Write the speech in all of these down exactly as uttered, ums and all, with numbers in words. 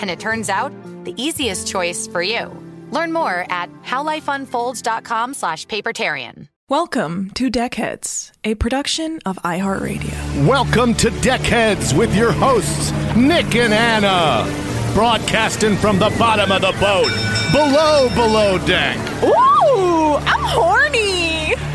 And it turns out, the easiest choice for you. Learn more at howlifeunfolds.com slash papertarian. Welcome to Deckheads, a production of iHeartRadio. Welcome to Deckheads with your hosts, Nick and Anna. Broadcasting from the bottom of the boat, below, below deck. Ooh, I'm horny.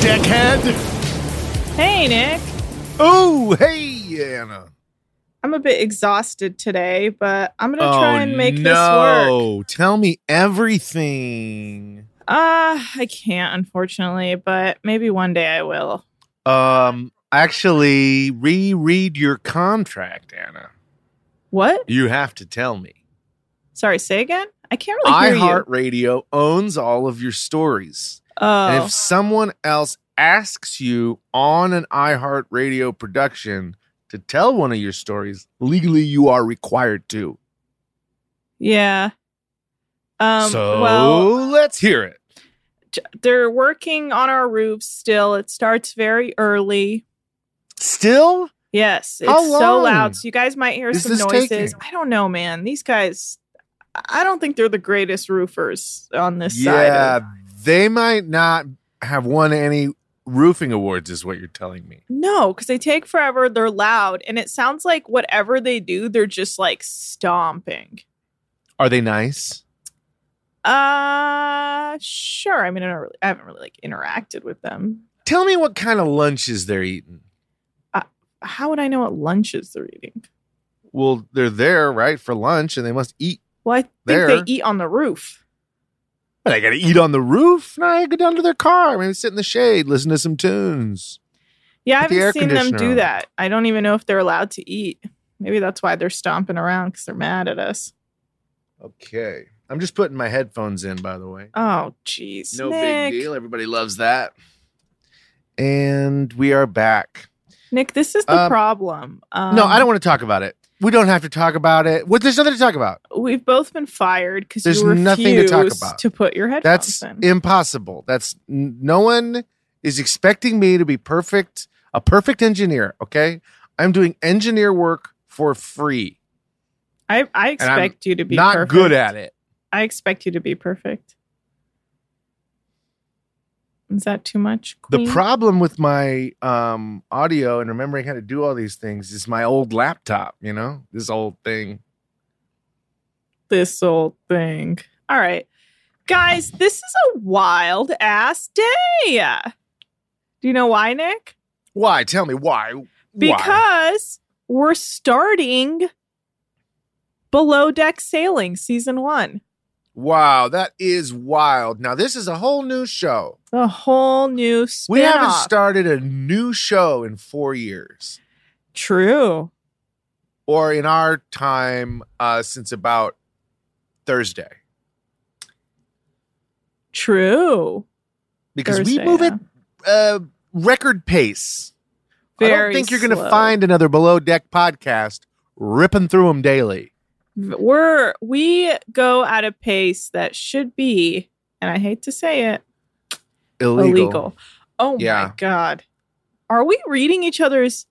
Deckhead. Hey, Nick. Ooh, hey. Anna. I'm a bit exhausted today, but I'm gonna oh, try and make no. this work. Tell me everything. Uh, I can't, unfortunately, but maybe one day I will. Um, actually, reread your contract, Anna. What? You have to tell me. Sorry, say again? I can't really hear you. iHeartRadio owns all of your stories. Oh. And if someone else asks you on an iHeartRadio production to tell one of your stories, legally you are required to. Yeah. Um, so well, let's hear it. They're working on our roofs still. It starts very early. Still? Yes. It's How long? So loud. So you guys might hear Is some noises. Taking? I don't know, man. These guys, I don't think they're the greatest roofers on this yeah, side. Yeah, of- they might not have won any roofing awards is what you're telling me. No, because they take forever. They're loud. And it sounds like whatever they do, they're just like stomping. Are they nice? Uh, sure. I mean, I, don't really, I haven't really like interacted with them. Tell me what kind of lunches they're eating. Uh, how would I know what lunches they're eating? Well, they're there, right, for lunch, and they must eat. Well, I think there. They eat on the roof. But I got to eat on the roof. No, I go down to their car. Maybe sit in the shade, listen to some tunes. Yeah, I haven't seen them do that. I don't even know if they're allowed to eat. Maybe that's why they're stomping around, because they're mad at us. Okay. I'm just putting my headphones in, by the way. Oh, jeez. No big deal. Everybody loves that. And we are back. Nick, this is the um, problem. Um, no, I don't want to talk about it. We don't have to talk about it. What? There's nothing to talk about. We've both been fired because you refused to, to put your headphones in. That's impossible. That's no one is expecting me to be perfect, a perfect engineer. Okay, I'm doing engineer work for free. I I expect you to be not perfect. Good at it. I expect you to be perfect. Is that too much, Queen? The problem with my um, audio and remembering how to do all these things is my old laptop, you know? This old thing. This old thing. All right. Guys, this is a wild-ass day. Do you know why, Nick? Why? Tell me why. Because why? We're starting Below Deck Sailing, Season one. Wow, that is wild. Now, this is a whole new show. A whole new spin-off. We haven't started a new show in four years. True. Or in our time, uh, since about Thursday. True. Because Thursday, we move yeah. at uh, record pace. Very I don't think you're going to find another Below Deck podcast ripping through them daily. We're, we go at a pace that should be, and I hate to say it, illegal. illegal. Oh, yeah. My God. Are we reading each other's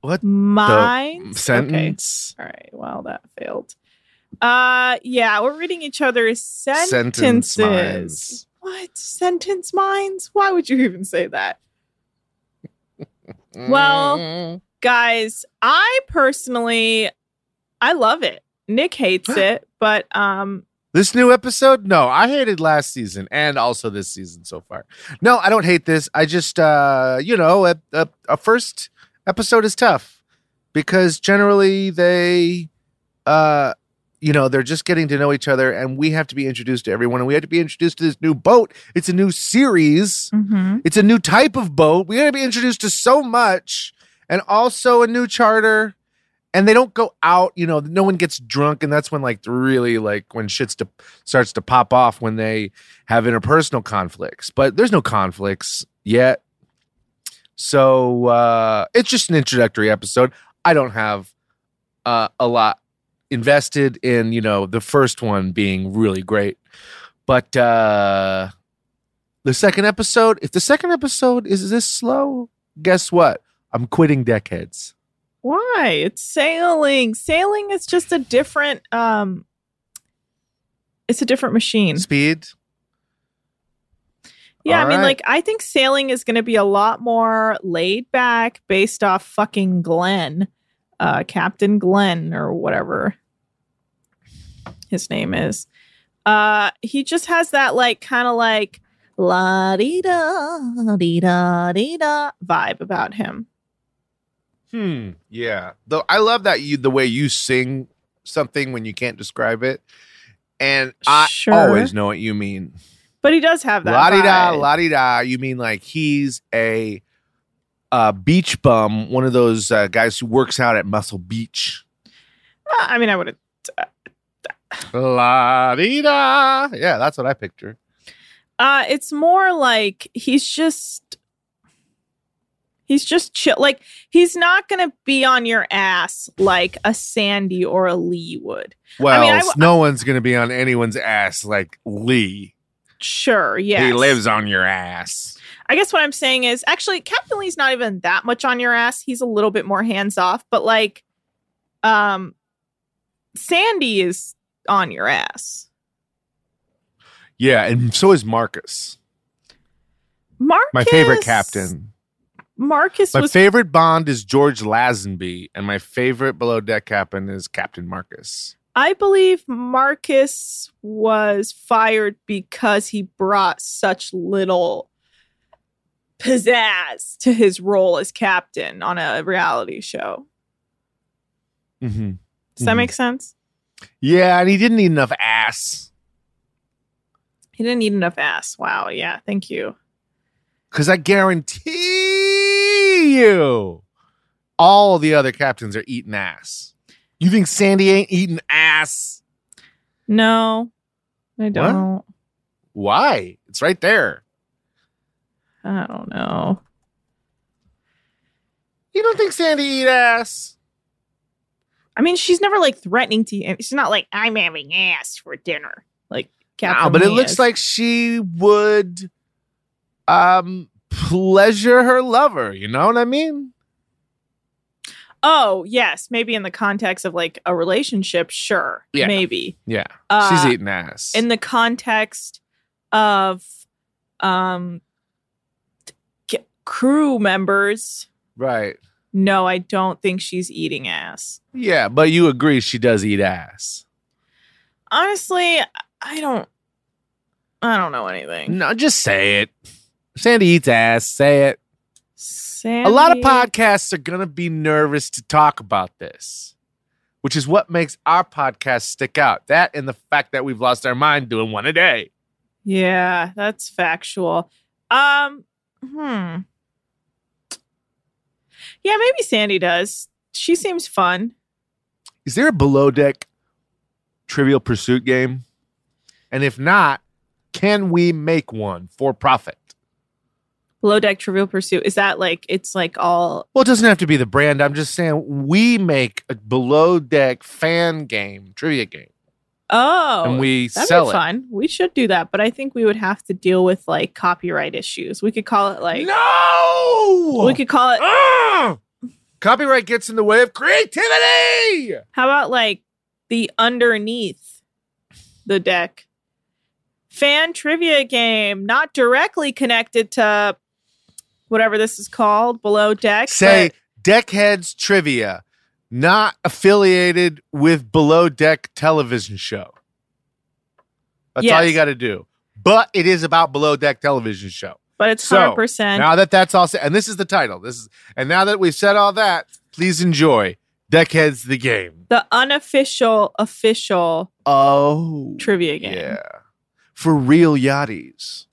what minds? Sentence? Okay. All right. Well, that failed. Uh, yeah, we're reading each other's sentences. Sentence minds. What? Sentence minds? Why would you even say that? Well, guys, I personally, I love it. Nick hates it, but um, this new episode? No, I hated last season and also this season so far. No, I don't hate this. I just, uh, you know, a, a, a first episode is tough because generally they, uh, you know, they're just getting to know each other, and we have to be introduced to everyone, and we have to be introduced to this new boat. It's a new series. Mm-hmm. It's a new type of boat. We have to be introduced to so much, and also a new charter. And they don't go out, you know, no one gets drunk. And that's when, like, really, like, when shit to, starts to pop off when they have interpersonal conflicts. But there's no conflicts yet. So uh, it's just an introductory episode. I don't have uh, a lot invested in, you know, the first one being really great. But uh, the second episode, if the second episode is this slow, guess what? I'm quitting Deckheads. Why? It's sailing. Sailing is just a different, um, it's a different machine. Speed? Yeah, all I mean, right. like, I think sailing is going to be a lot more laid back based off fucking Glenn, uh, Captain Glenn or whatever his name is. Uh, he just has that, like, kind of like, la-dee-da, dee-da-dee-da vibe about him. Hmm. Yeah. Though I love that you the way you sing something when you can't describe it, and I sure. always know what you mean. But he does have that la di da, la di da. You mean like he's a, a beach bum, one of those uh, guys who works out at Muscle Beach. Uh, I mean, I would have uh, la di da. Yeah, that's what I picture. Uh, it's more like he's just. He's just chill. Like, he's not going to be on your ass like a Sandy or a Lee would. Well, I mean, I w- no one's going to be on anyone's ass like Lee. Sure, yeah. He lives on your ass. I guess what I'm saying is, actually, Captain Lee's not even that much on your ass. He's a little bit more hands-off. But, like, um, Sandy is on your ass. Yeah, and so is Marcus. Marcus? My favorite captain. Marcus my was- favorite Bond is George Lazenby, and my favorite Below Deck captain is Captain Marcus. I believe Marcus was fired because he brought such little pizzazz to his role as captain on a reality show. Mm-hmm. Does that mm-hmm. make sense? Yeah, and he didn't eat enough ass. He didn't eat enough ass. Wow, yeah, thank you. Because I guarantee you, all the other captains are eating ass. You think Sandy ain't eating ass? No, I don't. What? Why? It's right there. I don't know. You don't think Sandy eat ass? I mean, she's never like threatening to eat. She's not like, I'm having ass for dinner. Like, Captain no, but it looks is. Like she would, um, pleasure her lover, you know what I mean? Oh, yes. Maybe in the context of like a relationship, sure. Yeah. Maybe. Yeah. Uh, she's eating ass. In the context of um c- crew members. Right. No, I don't think she's eating ass. Yeah, but you agree she does eat ass. Honestly, I don't I don't know anything. No, just say it. Sandy eats ass. Say it. Sandy. A lot of podcasts are going to be nervous to talk about this, which is what makes our podcast stick out. That and the fact that we've lost our mind doing one a day. Yeah, that's factual. Um, hmm. Yeah, maybe Sandy does. She seems fun. Is there a Below Deck Trivial Pursuit game? And if not, can we make one for profit? Below Deck Trivial Pursuit. Is that like, it's like all... Well, it doesn't have to be the brand. I'm just saying we make a Below Deck fan game, trivia game. Oh. And we sell it. That'd be fun. We should do that. But I think we would have to deal with like copyright issues. We could call it like... No! We could call it... Uh! Copyright gets in the way of creativity! How about like the underneath the deck? Fan trivia game, not directly connected to whatever this is called, Below Deck. Say, Deckheads Trivia, not affiliated with Below Deck television show. That's yes. all you got to do. But it is about Below Deck television show. But it's so, one hundred percent. Now that that's all said, and this is the title. This is, and now that we've said all that, please enjoy Deckheads the game. The unofficial, official oh, trivia game. Yeah. For real yachties.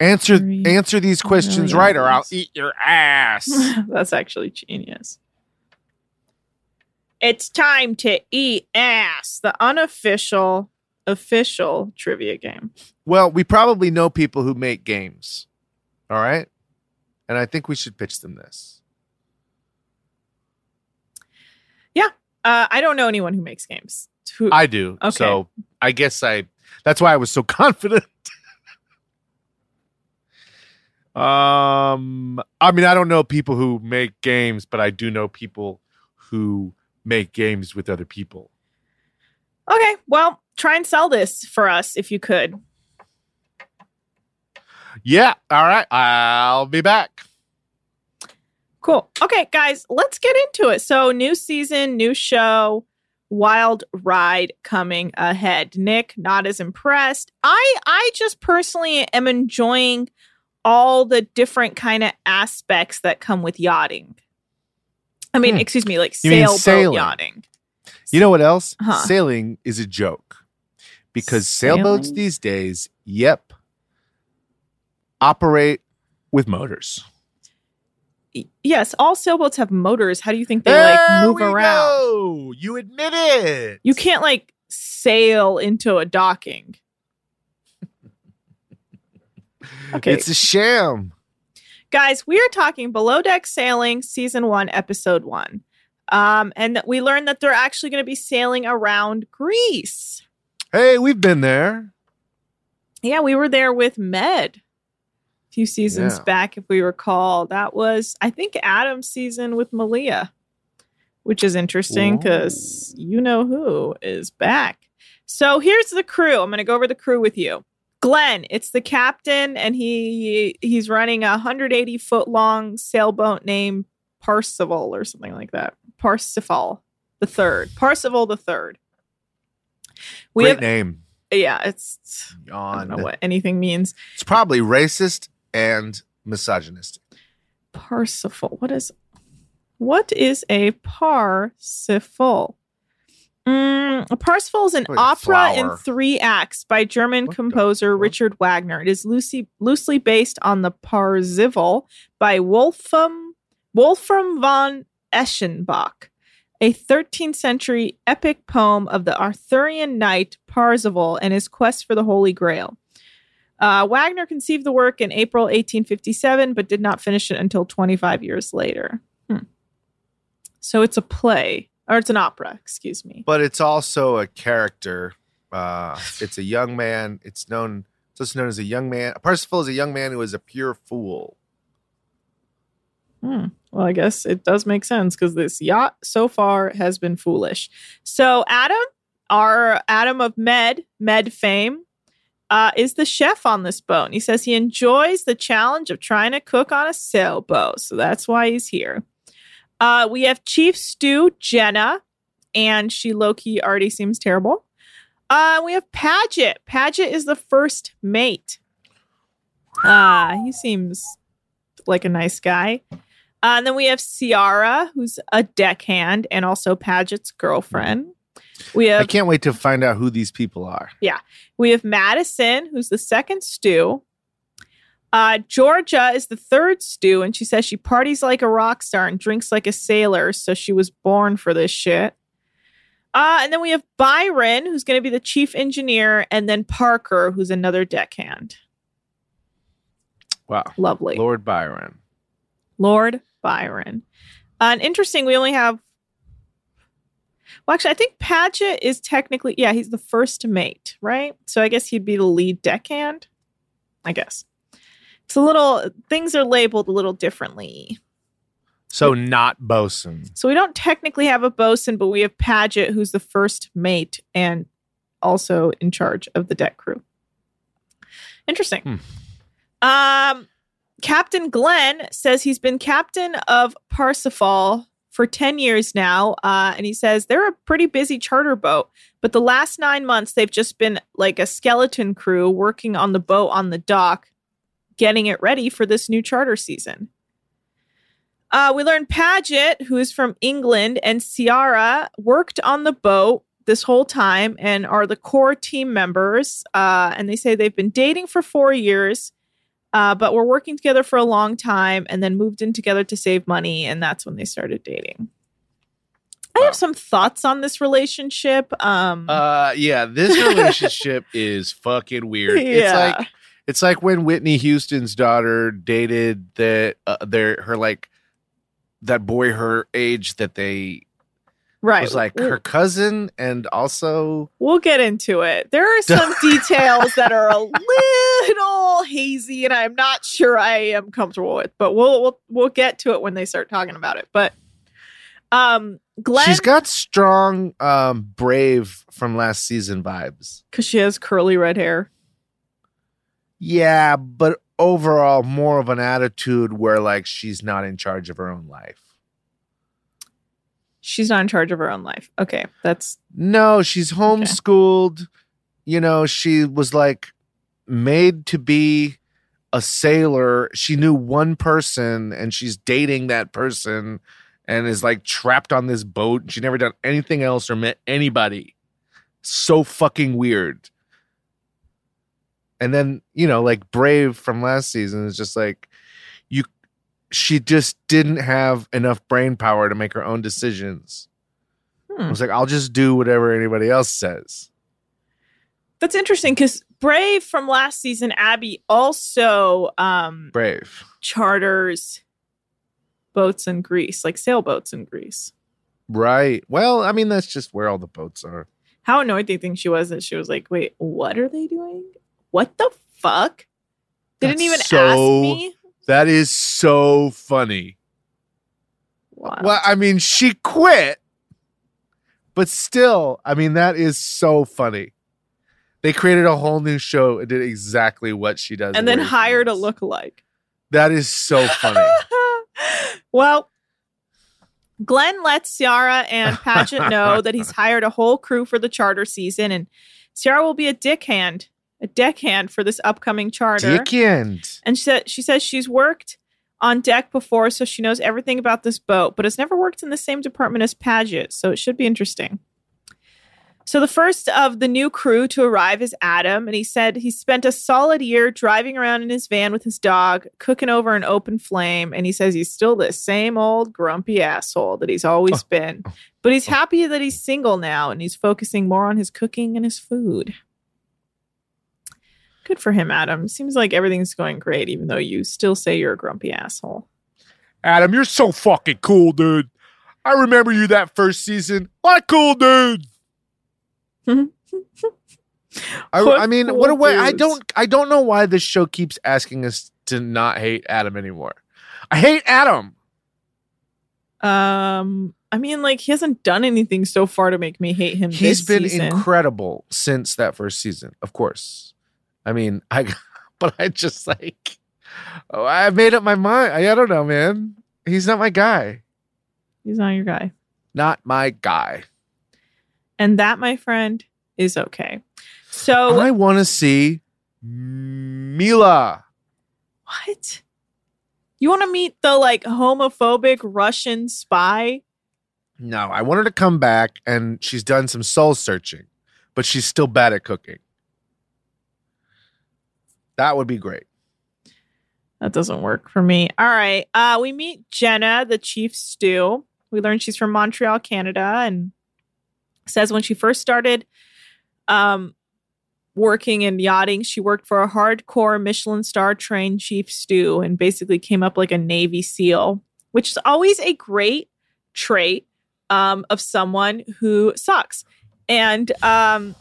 Answer real answer these questions real right or I'll eat your ass. That's actually genius. It's time to eat ass. The unofficial, official trivia game. Well, we probably know people who make games. All right? And I think we should pitch them this. Yeah. Uh, I don't know anyone who makes games. Who, I do. Okay. So I guess I, that's why I was so confident. um, I mean, I don't know people who make games, but I do know people who make games with other people. Okay. Well, try and sell this for us if you could. Yeah. All right. I'll be back. Cool. Okay, guys, let's get into it. So new season, new show. Wild ride coming ahead. Nick, not as impressed. I I just personally am enjoying all the different kind of aspects that come with yachting. I mean, hmm. excuse me, like sailboat yachting. You know what else? Huh. Sailing is a joke. Because Sailing. sailboats these days, yep, operate with motors. Yes, all sailboats have motors. How do you think they there like move we around? Go. You admit it. You can't like sail into a docking. Okay. It's a sham. Guys, we are talking Below Deck Sailing, Season one, Episode one. Um, and we learned that they're actually going to be sailing around Greece. Hey, we've been there. Yeah, we were there with Med. Few seasons yeah. back, if we recall, that was I think Adam's season with Malia, which is interesting because you know who is back. So here's the crew. I'm going to go over the crew with you. Glenn, it's the captain, and he he's running a one hundred eighty foot long sailboat named Parsifal or something like that. Parsifal the third. Parsifal the third. We Great have, name. Yeah, it's Yawn. I don't know what anything means. It's probably racist and misogynistic. Parsifal. What is what is a Parsifal? Mm, a Parsifal is an Holy opera flower. in three acts by German what composer the, Richard Wagner. It is loosely, loosely based on the Parsifal by Wolfram, Wolfram von Eschenbach, a thirteenth century epic poem of the Arthurian knight Parsifal and his quest for the Holy Grail. Uh, Wagner conceived the work in April eighteen fifty-seven, but did not finish it until twenty-five years later. Hmm. So it's a play, or it's an opera, excuse me. But it's also a character. Uh, it's a young man. It's known, it's also known as a young man. Parsifal is a young man who is a pure fool. Hmm. Well, I guess it does make sense because this yacht so far has been foolish. So Adam, our Adam of Med, Med fame, uh, is the chef on this boat. And he says he enjoys the challenge of trying to cook on a sailboat. So that's why he's here. Uh, we have Chief Stew, Jenna, and she low-key already seems terrible. Uh, we have Padgett. Padgett is the first mate. Uh, he seems like a nice guy. Uh, and then we have Sierra, who's a deckhand and also Padgett's girlfriend. We have, I can't wait to find out who these people are. Yeah. We have Madison, who's the second stew. Uh, Georgia is the third stew, and she says she parties like a rock star and drinks like a sailor, so she was born for this shit. Uh, and then we have Byron, who's going to be the chief engineer, and then Parker, who's another deckhand. Wow. Lovely. Lord Byron. Lord Byron. Uh, and interesting, we only have... Well, actually, I think Padgett is technically... Yeah, he's the first mate, right? So I guess he'd be the lead deckhand, I guess. It's a little... Things are labeled a little differently. So not bosun. So we don't technically have a bosun, but we have Padgett, who's the first mate and also in charge of the deck crew. Interesting. Hmm. Um, Captain Glenn says he's been captain of Parsifal for ten years now. Uh, and he says they're a pretty busy charter boat, but the last nine months they've just been like a skeleton crew working on the boat on the dock, getting it ready for this new charter season. Uh, we learned Padgett, who is from England, and Sierra worked on the boat this whole time and are the core team members. Uh, and they say they've been dating for four years, uh, but were working together for a long time and then moved in together to save money. And that's when they started dating. Wow. I have some thoughts on this relationship. Um, uh, yeah, this relationship is fucking weird. Yeah. It's like it's like when Whitney Houston's daughter dated the, uh, their her like. that boy her age that they right was like her cousin, and also we'll get into it. There are some details that are a little hazy and I'm not sure I am comfortable with, but we'll we'll we'll get to it when they start talking about it. But um Glenn, she's got strong um Brave from last season vibes because she has curly red hair. Yeah, but overall more of an attitude where like she's not in charge of her own life. She's not in charge of her own life. Okay. That's no, she's homeschooled. Okay. You know, she was like made to be a sailor. She knew one person and she's dating that person and is like trapped on this boat. She never done anything else or met anybody. So fucking weird. And then, you know, like Brave from last season is just like you. She just didn't have enough brain power to make her own decisions. Hmm. I was like, I'll just do whatever anybody else says. That's interesting because Brave from last season, Abby also um, Brave charters boats in Greece, like sailboats in Greece. Right. Well, I mean, that's just where all the boats are. How annoyed do you think she was that she was like, wait, what are they doing? What the fuck? They didn't even so, ask me. That is so funny. Wow. Well, I mean, she quit. But still, I mean, that is so funny. They created a whole new show and did exactly what she does. And then hired a look-alike. That is so funny. Well, Glenn lets Sierra and Padgett know that he's hired a whole crew for the charter season. And Sierra will be a deckhand. A deckhand for this upcoming charter. Deckhand. And she, she says she's worked on deck before, so she knows everything about this boat, but has never worked in the same department as Padgett, so it should be interesting. So the first of the new crew to arrive is Adam, and he said he spent a solid year driving around in his van with his dog, cooking over an open flame, and he says he's still the same old grumpy asshole that he's always oh. been. But he's happy that he's single now, and he's focusing more on his cooking and his food. Good for him, Adam. Seems like everything's going great, even though you still say you're a grumpy asshole. Adam, you're so fucking cool, dude. I remember you that first season. What a cool dude. I, I mean, cool what a way. I don't, I don't know why this show keeps asking us to not hate Adam anymore. I hate Adam. Um, I mean, like, he hasn't done anything so far to make me hate him. He's this been season. incredible since that first season, of course. I mean, I, but I just like, oh, I made up my mind. I, I don't know, man. He's not my guy. He's not your guy. Not my guy. And that, my friend, is okay. So I want to see Mila. What? You want to meet the like homophobic Russian spy? No, I want her to come back, and she's done some soul searching, but she's still bad at cooking. That would be great. That doesn't work for me. All right. Uh, we meet Jenna, the chief stew. We learn she's from Montreal, Canada, and says when she first started um, working in yachting, she worked for a hardcore Michelin star trained chief stew and basically came up like a Navy SEAL, which is always a great trait um, of someone who sucks. And um,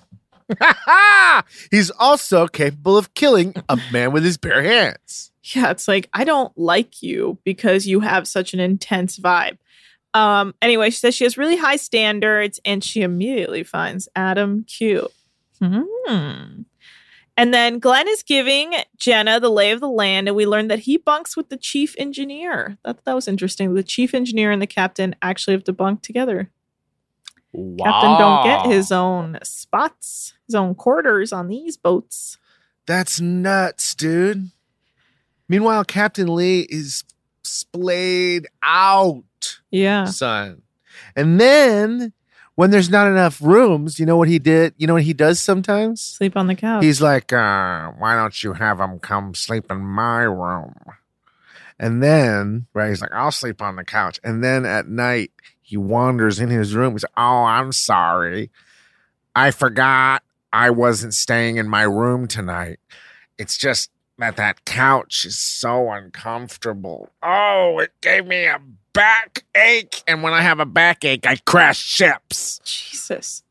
he's also capable of killing a man with his bare hands. Yeah, it's like, I don't like you because you have such an intense vibe. Um, anyway, she says she has really high standards, and she immediately finds Adam cute. Mm-hmm. And then Glenn is giving Jenna the lay of the land, and we learn that he bunks with the chief engineer. That, that was interesting. The chief engineer and the captain actually have to bunk together. Wow. Captain don't get his own spots, his own quarters on these boats. That's nuts, dude. Meanwhile, Captain Lee is splayed out. Yeah, son. And then when there's not enough rooms, you know what he did? You know what he does sometimes? Sleep on the couch. He's like, uh, why don't you have him come sleep in my room? And then, right, he's like, I'll sleep on the couch. And then at night, he wanders in his room. He's like, oh, I'm sorry. I forgot I wasn't staying in my room tonight. It's just that that couch is so uncomfortable. Oh, it gave me a backache, and when I have a backache, I crash ships. Jesus.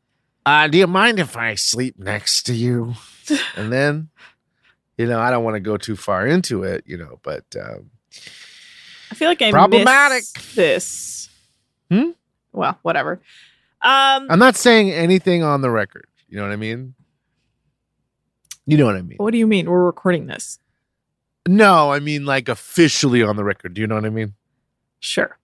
Uh, do you mind if I sleep next to you? And then, you know, I don't want to go too far into it, you know, but um, I feel like I problematic. Missed this. Hmm? Well, whatever. Um, I'm not saying anything on the record. You know what I mean? You know what I mean? What do you mean? We're recording this. No, I mean like officially on the record. Do you know what I mean? Sure.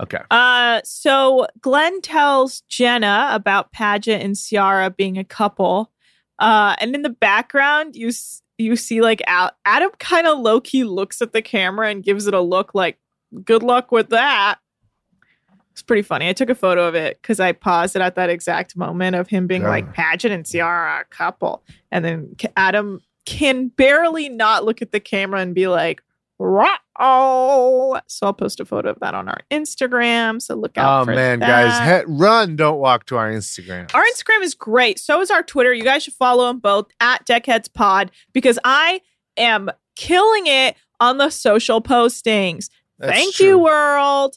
Okay. Uh, so Glenn tells Jenna about Padgett and Sierra being a couple. Uh, and in the background, you you see like Al- Adam kind of low-key looks at the camera and gives it a look like, good luck with that. It's pretty funny. I took a photo of it because I paused it at that exact moment of him being yeah. like, Padgett and Sierra are a couple. And then Adam can barely not look at the camera and be like, oh, so I'll post a photo of that on our Instagram. So look out oh, for man, that. Oh, man, guys. He- run, don't walk to our Instagram. Our Instagram is great. So is our Twitter. You guys should follow them both at Deckheads Pod because I am killing it on the social postings. That's Thank true. you, world.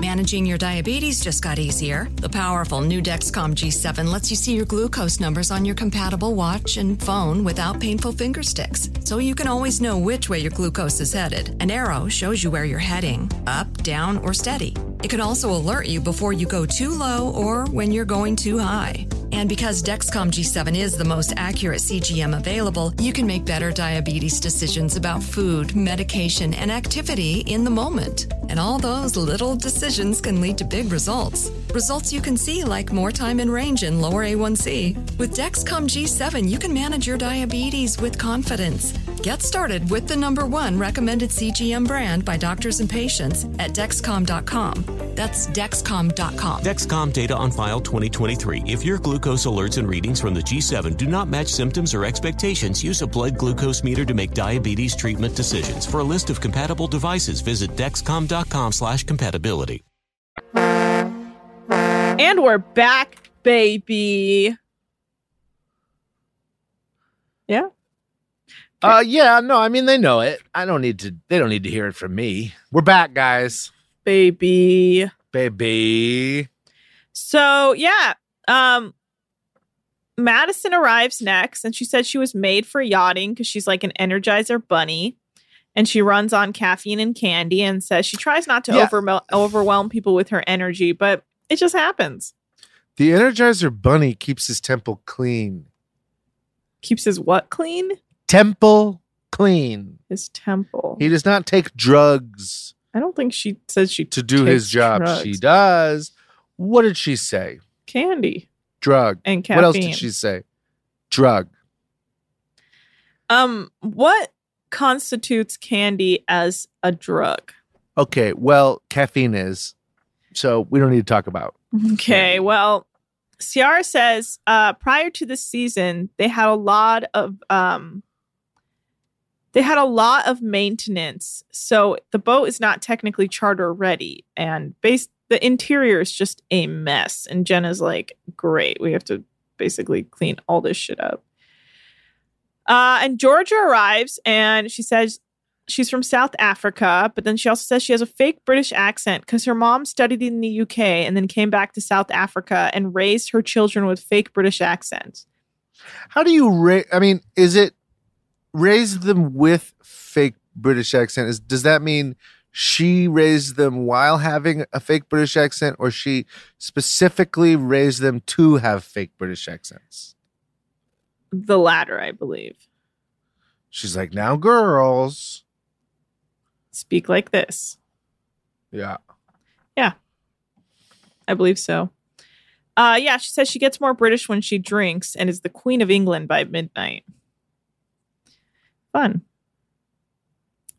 Managing your diabetes just got easier. The powerful new Dexcom G seven lets you see your glucose numbers on your compatible watch and phone without painful finger sticks. So you can always know which way your glucose is headed. An arrow shows you where you're heading, up, down, or steady. It can also alert you before you go too low or when you're going too high. And because Dexcom G seven is the most accurate C G M available, you can make better diabetes decisions about food, medication, and activity in the moment. And all those little decisions can lead to big results. Results you can see like more time in range and lower A one C. With Dexcom G seven, you can manage your diabetes with confidence. Get started with the number one recommended C G M brand by doctors and patients at Dexcom dot com. That's Dexcom dot com. Dexcom data on file twenty twenty-three. If your glucose alerts and readings from the G seven do not match symptoms or expectations, use a blood glucose meter to make diabetes treatment decisions. For a list of compatible devices, visit Dexcom dot com slash compatibility. And we're back, baby. Yeah. Uh, yeah, no, I mean, they know it. I don't need to, they don't need to hear it from me. We're back, guys. Baby. Baby. So, yeah. Um, Madison arrives next, and she said she was made for yachting because she's like an Energizer bunny. And she runs on caffeine and candy and says she tries not to yeah. over- overwhelm people with her energy, but it just happens. The Energizer bunny keeps his temple clean. Keeps his what clean? Temple clean. His temple. He does not take drugs. I don't think she says she to do his job. Drugs. She does. What did she say? Candy, drug, and caffeine. What else did she say? Drug. Um, what constitutes candy as a drug? Okay, well, caffeine is, so we don't need to talk about. Okay, well, Sierra says uh, prior to this season, they had a lot of. Um, They had a lot of maintenance, so the boat is not technically charter ready, and base the interior is just a mess. And Jenna's like, "Great, we have to basically clean all this shit up." Uh, and Georgia arrives, and she says she's from South Africa, but then she also says she has a fake British accent because her mom studied in the U K and then came back to South Africa and raised her children with fake British accents. How do you ra- I mean, is it? Raised them with fake British accent. Is, does that mean she raised them while having a fake British accent, or she specifically raised them to have fake British accents? The latter, I believe. She's like, now girls. Speak like this. Yeah. Yeah. I believe so. Uh, yeah, she says she gets more British when she drinks and is the Queen of England by midnight. Fun.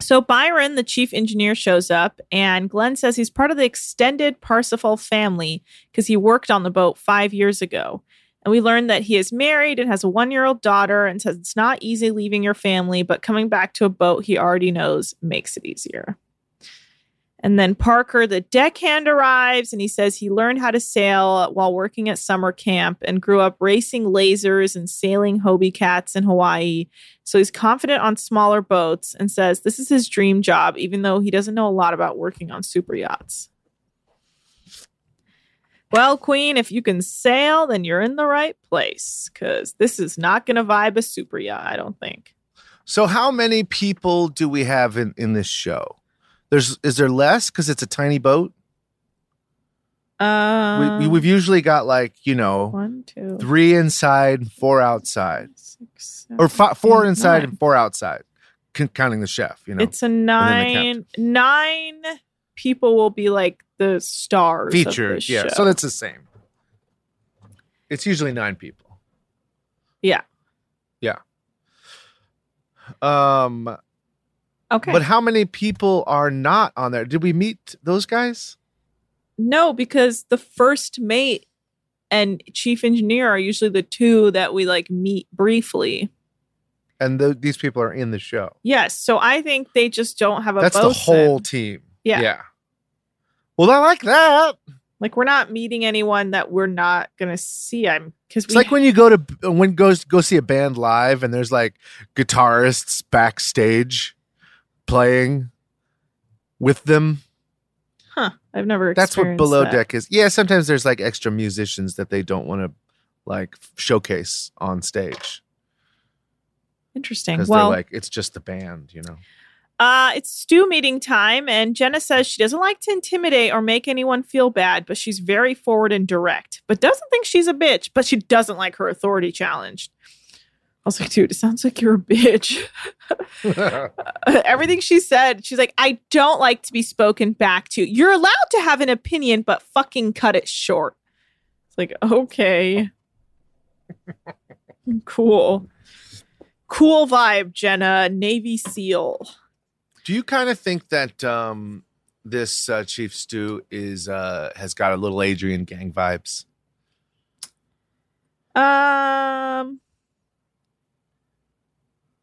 So Byron, the chief engineer, shows up, and Glenn says he's part of the extended Parsifal family because he worked on the boat five years ago. And we learned that he is married and has a one-year-old daughter and says it's not easy leaving your family, but coming back to a boat he already knows makes it easier. And then Parker, the deckhand, arrives, and he says he learned how to sail while working at summer camp and grew up racing lasers and sailing Hobie cats in Hawaii. So he's confident on smaller boats and says this is his dream job, even though he doesn't know a lot about working on super yachts. Well, Queen, if you can sail, then you're in the right place, because this is not going to vibe a super yacht, I don't think. So how many people do we have in, in this show? There's is there less because it's a tiny boat? Uh, we, we, we've usually got like, you know, one, two, three inside, four outside, six, seven, or five, four eight, inside nine. And four outside, c- counting the chef. You know, it's a nine. Nine people will be like the stars featured. Of the show. Yeah, so that's the same. It's usually nine people. Yeah. Yeah. Um. Okay. But how many people are not on there? Did we meet those guys? No, because the first mate and chief engineer are usually the two that we like meet briefly. And the, these people are in the show. Yes. So I think they just don't have a That's bosun. The whole team. Yeah. Yeah. Well, I like that. Like, we're not meeting anyone that we're not going to see. I'm because it's like ha- when you go to when goes go see a band live and there's like guitarists backstage. Playing with them. Huh. I've never experienced that. That's what Below Deck is. Yeah, sometimes there's like extra musicians that they don't want to like showcase on stage. Interesting. Because well, they're like, it's just the band, you know. Uh, it's stew meeting time, and Jenna says she doesn't like to intimidate or make anyone feel bad, but she's very forward and direct, but doesn't think she's a bitch, but she doesn't like her authority challenged. I was like, dude, it sounds like you're a bitch. Everything she said, she's like, I don't like to be spoken back to. You're allowed to have an opinion, but fucking cut it short. It's like, okay. Cool. Cool vibe, Jenna. Navy SEAL. Do you kind of think that um, this uh, Chief Stew is uh, has got a little Adrian Gang vibes? Um,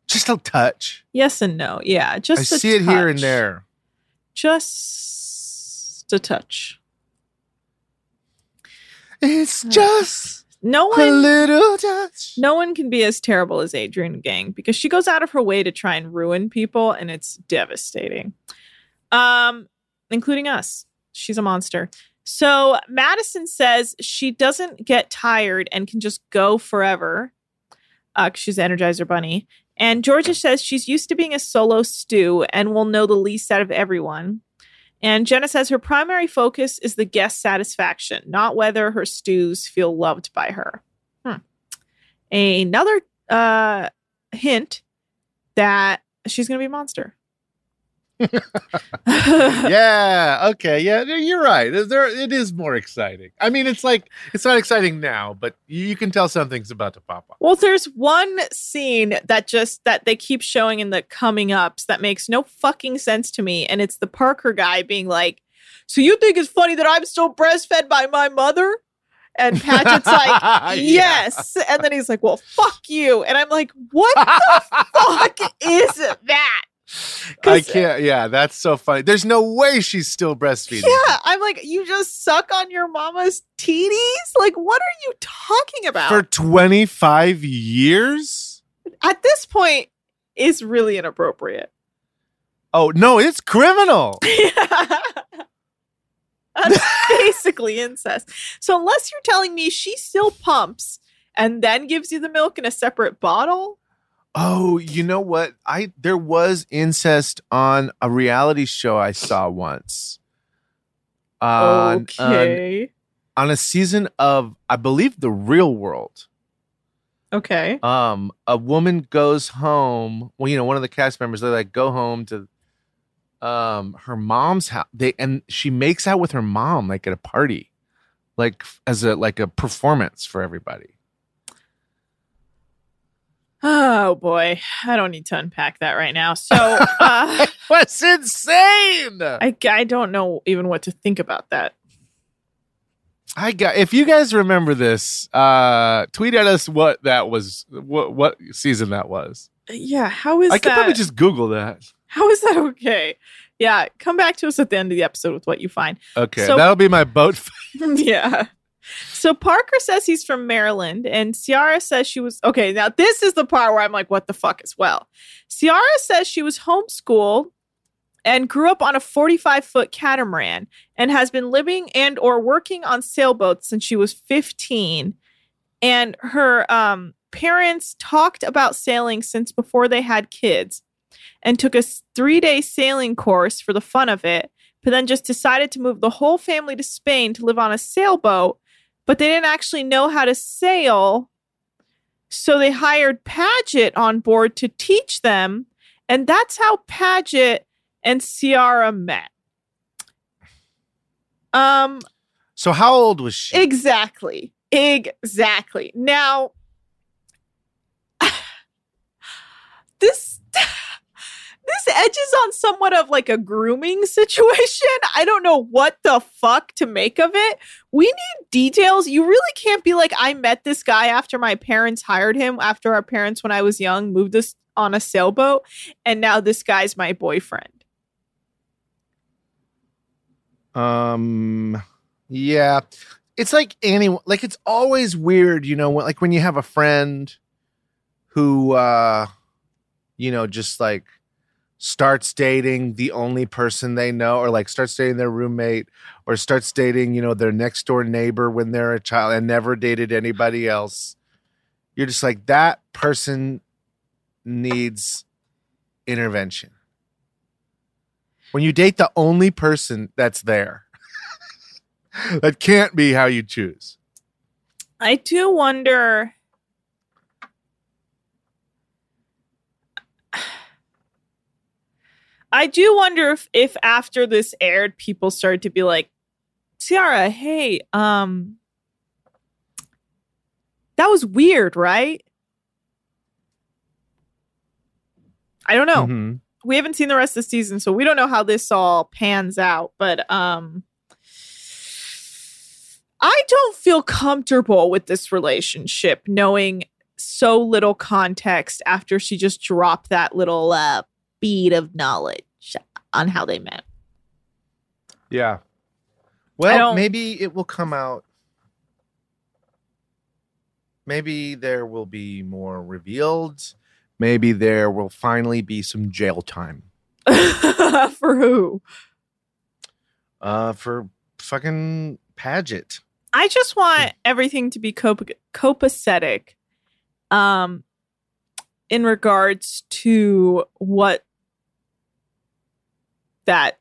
just a touch. Yes and no. Yeah, just I a see touch. It here and there. Just a touch. It's just no one, a little touch. No one can be as terrible as Adrian Gang because she goes out of her way to try and ruin people, and it's devastating, um, including us. She's a monster. So Madison says she doesn't get tired and can just go forever. Uh, she's the Energizer Bunny. And Georgia says she's used to being a solo stew and will know the least out of everyone. And Jenna says her primary focus is the guest satisfaction, not whether her stews feel loved by her. Hmm. Another uh, hint that she's going to be a monster. Yeah. Okay. Yeah, you're right. There, it is more exciting. I mean, it's like it's not exciting now, but you can tell something's about to pop up. Well, there's one scene that just that they keep showing in the coming ups that makes no fucking sense to me, and it's the Parker guy being like, "So you think it's funny that I'm still breastfed by my mother?" And Padgett's like, yes. Yeah. And then he's like, "Well, fuck you." And I'm like, "What the fuck is that?" I can't. Yeah, that's so funny. There's no way she's still breastfeeding. Yeah, I'm like, you just suck on your mama's titties? Like, what are you talking about? For twenty-five years? At this point, it's really inappropriate. Oh, no, it's criminal. Yeah. That's basically incest. So unless you're telling me she still pumps and then gives you the milk in a separate bottle. Oh, you know what? I there was incest on a reality show I saw once. On, okay. On, on a season of, I believe, The Real World. Okay. Um, a woman goes home. Well, you know, one of the cast members, they like go home to, um, her mom's house. They and she makes out with her mom like at a party, like as a like a performance for everybody. Oh, boy. I don't need to unpack that right now. So uh, it was insane. I, I don't know even what to think about that. I got, if you guys remember this, uh, tweet at us what that was, what, what season that was. Yeah. How is I that? I could probably just Google that. How is that okay? Yeah. Come back to us at the end of the episode with what you find. Okay. So, that'll be my boat. Yeah. So Parker says he's from Maryland, and Sierra says she was... Okay, now this is the part where I'm like, what the fuck as well? Sierra says she was homeschooled and grew up on a forty-five-foot catamaran and has been living and or working on sailboats since she was fifteen. And her um, parents talked about sailing since before they had kids and took a three-day sailing course for the fun of it, but then just decided to move the whole family to Spain to live on a sailboat. But they didn't actually know how to sail, so they hired Padgett on board to teach them, and that's how Padgett and Sierra met. Um. So how old was she? Exactly. Exactly. Now, this this edges on somewhat of like a grooming situation. I don't know what the fuck to make of it. We need details. You really can't be like, I met this guy after my parents hired him, after our parents, when I was young, moved us on a sailboat, and now this guy's my boyfriend. Um, yeah. It's like anyone, like it's always weird, you know, like when you have a friend who, uh, you know, just like, starts dating the only person they know, or like starts dating their roommate, or starts dating, you know, their next door neighbor when they're a child and never dated anybody else. You're just like, that person needs intervention. When you date the only person that's there, that can't be how you choose. I do wonder... I do wonder if, if after this aired, people started to be like, Sierra, hey, um, that was weird, right? I don't know. Mm-hmm. We haven't seen the rest of the season, so we don't know how this all pans out. But um, I don't feel comfortable with this relationship, knowing so little context after she just dropped that little uh, bead of knowledge on how they met. Yeah. Well, maybe it will come out. Maybe there will be more revealed. Maybe there will finally be some jail time. For who? Uh, for fucking Padgett. I just want everything to be cop- copacetic um, in regards to what that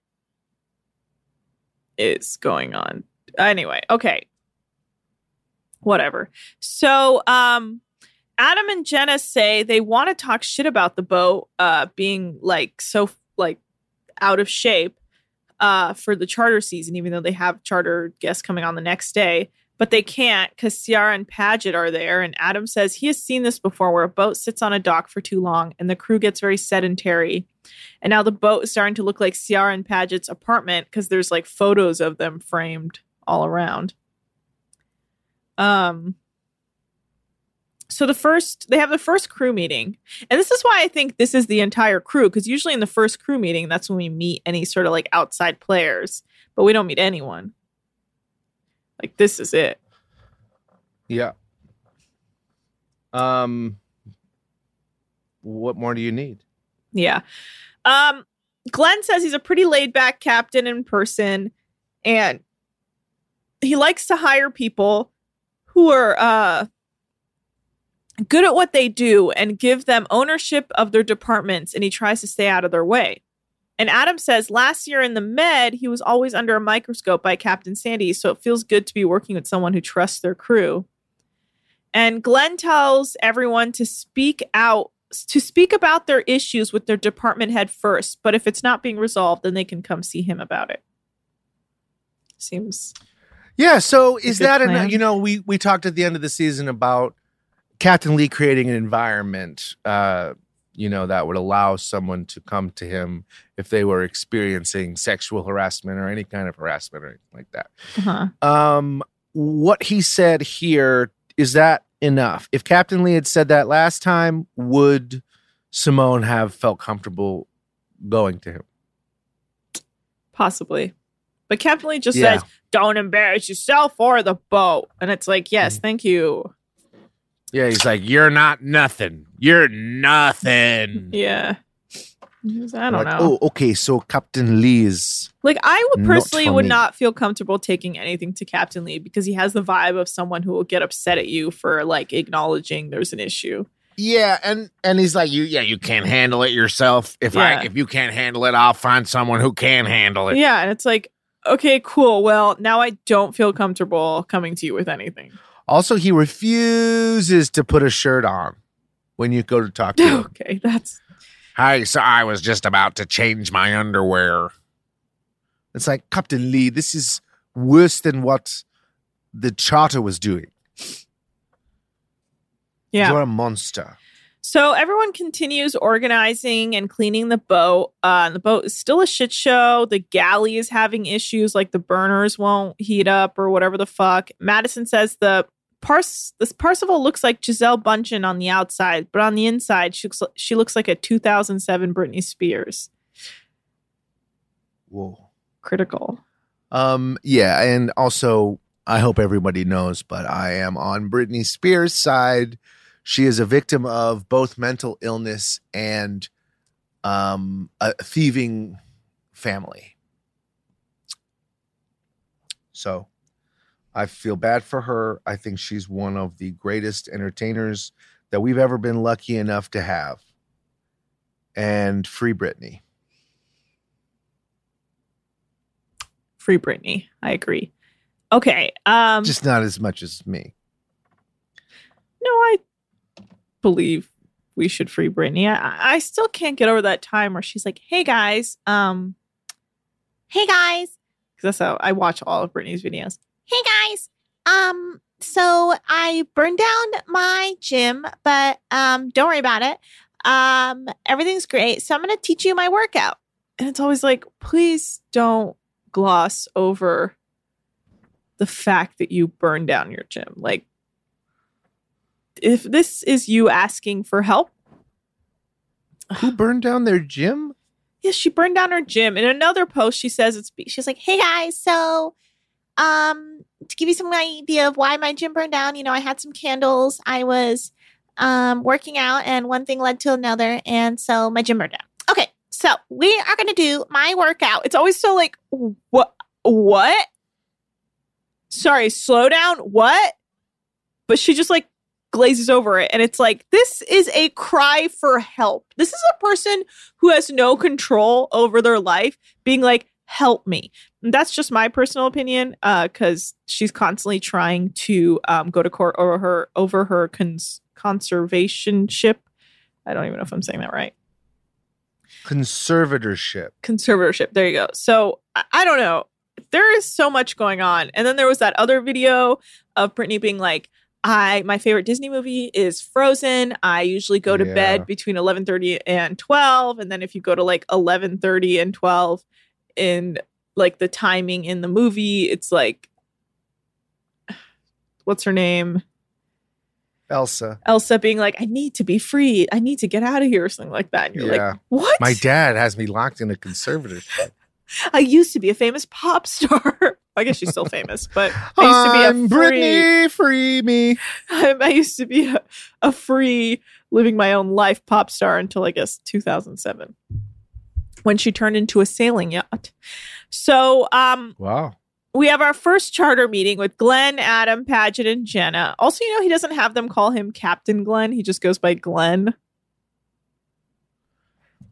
is going on. Anyway, okay. Whatever. So, um... Adam and Jenna say they want to talk shit about the boat uh, being like so like out of shape uh, for the charter season, even though they have charter guests coming on the next day. But they can't because Sierra and Padgett are there. And Adam says he has seen this before, where a boat sits on a dock for too long and the crew gets very sedentary. And now the boat is starting to look like Sierra and Padgett's apartment because there's like photos of them framed all around. Um. So the first, they have the first crew meeting. And this is why I think this is the entire crew. Because usually in the first crew meeting, that's when we meet any sort of like outside players. But we don't meet anyone. Like, this is it. Yeah. Um, what more do you need? Yeah. Um, Glenn says he's a pretty laid back captain in person. And he likes to hire people who are... uh. good at what they do and give them ownership of their departments, and he tries to stay out of their way. And Adam says last year in the med, he was always under a microscope by Captain Sandy, so it feels good to be working with someone who trusts their crew. And Glenn tells everyone to speak out, to speak about their issues with their department head first, but if it's not being resolved, then they can come see him about it. Seems. Yeah. So is that, an, you know, we, we talked at the end of the season about Captain Lee creating an environment, uh, you know, that would allow someone to come to him if they were experiencing sexual harassment or any kind of harassment or anything like that. Uh-huh. Um, what he said here, is that enough? If Captain Lee had said that last time, would Simone have felt comfortable going to him? Possibly. But Captain Lee just yeah. says, don't embarrass yourself or the boat. And it's like, yes, mm-hmm. thank you. Yeah, he's like, you're not nothing. You're nothing. Yeah. I don't like, know. Oh, okay. So Captain Lee is like, I would personally not would me. not feel comfortable taking anything to Captain Lee because he has the vibe of someone who will get upset at you for like acknowledging there's an issue. Yeah, and and he's like, you yeah, you can't handle it yourself. If yeah. I if you can't handle it, I'll find someone who can handle it. Yeah, and it's like, okay, cool. Well, now I don't feel comfortable coming to you with anything. Also, he refuses to put a shirt on when you go to talk to him. Okay, that's... Hi, so I was just about to change my underwear. It's like, Captain Lee, this is worse than what the charter was doing. Yeah. You're a monster. So everyone continues organizing and cleaning the boat. Uh, the boat is still a shit show. The galley is having issues, like the burners won't heat up or whatever the fuck. Madison says the... Pars- this Parsifal looks like Gisele Bundchen on the outside, but on the inside, she looks, she looks like a two thousand seven Britney Spears. Whoa. Critical. Um, yeah, and also, I hope everybody knows, but I am on Britney Spears' side. She is a victim of both mental illness and um, a thieving family. So... I feel bad for her. I think she's one of the greatest entertainers that we've ever been lucky enough to have. And free Britney. Free Britney. I agree. Okay. Um, Just not as much as me. No, I believe we should free Britney. I, I still can't get over that time where she's like, hey, guys. Um, hey, guys. Because that's how I watch all of Britney's videos. Hey guys, um, so I burned down my gym, but um, don't worry about it. Um, everything's great. So I'm going to teach you my workout. And it's always like, please don't gloss over the fact that you burned down your gym. Like, if this is you asking for help. Who burned down their gym? Yes, she burned down her gym. In another post, she says, it's she's like, hey, guys, so um, to give you some idea of why my gym burned down, you know, I had some candles. I was um, working out, and one thing led to another, and so my gym burned down. Okay, so we are going to do my workout. It's always so like, what? What? Sorry, slow down. What? But she just like glazes over it. And it's like, this is a cry for help. This is a person who has no control over their life being like, help me. And that's just my personal opinion, because uh, she's constantly trying to um, go to court over her over her cons- conservationship. I don't even know if I'm saying that right. Conservatorship. Conservatorship. There you go. So I, I don't know. There is so much going on. And then there was that other video of Britney being like, I, my favorite Disney movie is Frozen. I usually go to yeah. bed between eleven thirty and twelve. And then if you go to like eleven thirty and twelve in like the timing in the movie, it's like, what's her name? Elsa. Elsa being like, I need to be free. I need to get out of here or something like that. And you're yeah. like, what? My dad has me locked in a conservatorship. I used to be a famous pop star. I guess she's still famous, but I used to be a free, Britney, free me. I, I used to be a, a free, living my own life pop star until I guess two thousand seven, when she turned into a sailing yacht. So, um, wow, we have our first charter meeting with Glenn, Adam, Padgett, and Jenna. Also, you know, he doesn't have them call him Captain Glenn. He just goes by Glenn.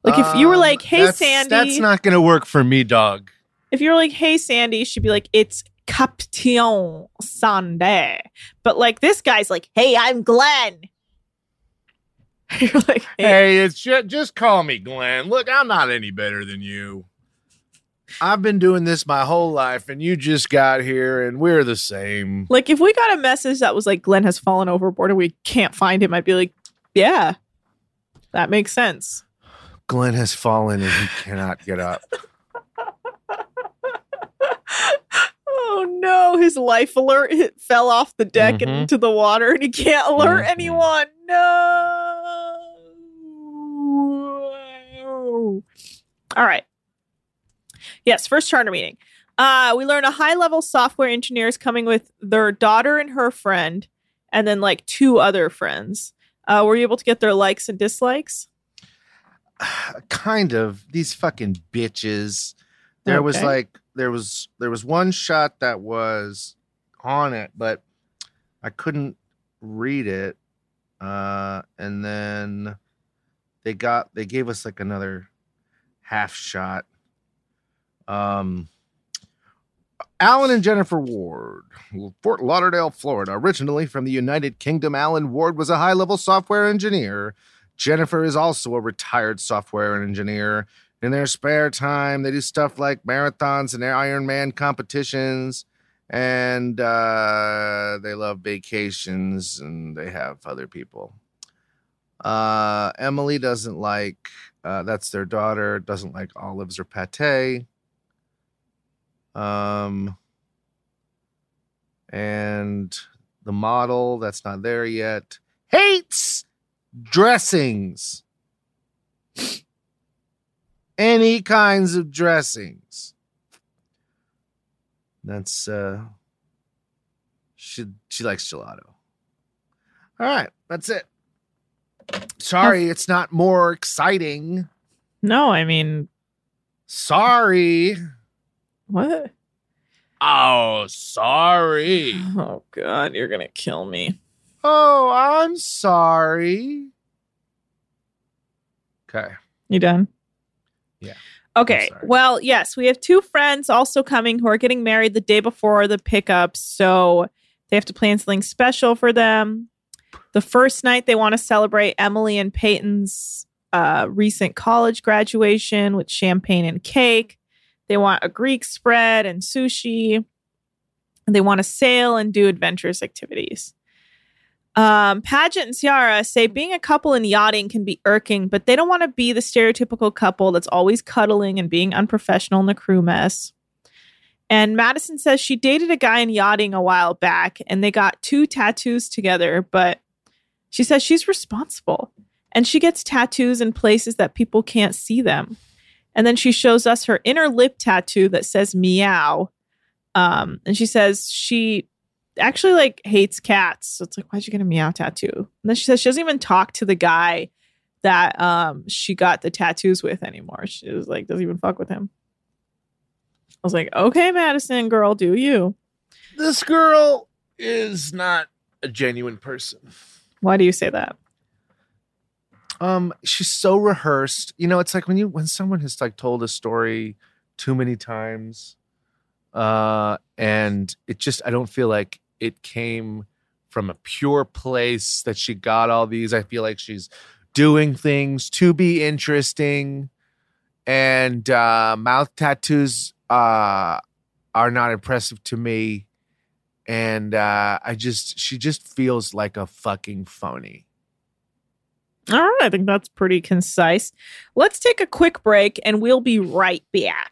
Like if you were like, hey, um, that's, Sandy. That's not going to work for me, dog. If you were like, hey, Sandy, she'd be like, it's Captain Sandy. But like this guy's like, hey, I'm Glenn. You're like, hey, hey it's just, just call me Glenn. Look, I'm not any better than you. I've been doing this my whole life and you just got here and we're the same. Like if we got a message that was like, Glenn has fallen overboard and we can't find him, I'd be like, yeah, that makes sense. Glenn has fallen and he cannot get up. Oh, no. His life alert it fell off the deck mm-hmm. and into the water, and he can't alert mm-hmm. anyone. No. All right. Yes, first charter meeting. Uh, we learn a high-level software engineer is coming with their daughter and her friend, and then, like, two other friends. Uh, were you able to get their likes and dislikes? Kind of. These fucking bitches. There okay. was like there was there was one shot that was on it, but I couldn't read it. Uh, and then they got they gave us like another half shot. Um, Alan and Jennifer Ward, Fort Lauderdale, Florida. Originally from the United Kingdom, Alan Ward was a high-level software engineer. Jennifer is also a retired software engineer. In their spare time, they do stuff like marathons and their Ironman competitions. And uh, they love vacations and they have other people. Uh, Emily doesn't like, uh, that's their daughter, doesn't like olives or pate. Um, and the model, that's not there yet, hates dressings. Any kinds of dressings. That's uh she she likes gelato. All right, that's it. Sorry, it's not more exciting. No, I mean sorry. What? Oh, sorry. Oh God, you're gonna kill me. Oh, I'm sorry. Okay. You done? Yeah. Okay. Well, yes, we have two friends also coming who are getting married the day before the pickup. So they have to plan something special for them. The first night, they want to celebrate Emily and Peyton's uh, recent college graduation with champagne and cake. They want a Greek spread and sushi. They want to sail and do adventurous activities. Um, Padgett and Sierra say being a couple in yachting can be irking, but they don't want to be the stereotypical couple that's always cuddling and being unprofessional in the crew mess. And Madison says she dated a guy in yachting a while back and they got two tattoos together, but she says she's responsible and she gets tattoos in places that people can't see them. And then she shows us her inner lip tattoo that says meow. Um, and she says she actually like hates cats. So it's like, why'd you get a meow tattoo? And then she says she doesn't even talk to the guy that um, she got the tattoos with anymore. She was like, doesn't even fuck with him. I was like, okay, Madison, girl, do you. This girl is not a genuine person. Why do you say that? Um, she's so rehearsed. You know, it's like when you when someone has like told a story too many times, uh, and it just I don't feel like it came from a pure place that she got all these. I feel like she's doing things to be interesting, and uh, mouth tattoos uh, are not impressive to me. And uh, I just, she just feels like a fucking phony. All right. I think that's pretty concise. Let's take a quick break and we'll be right back.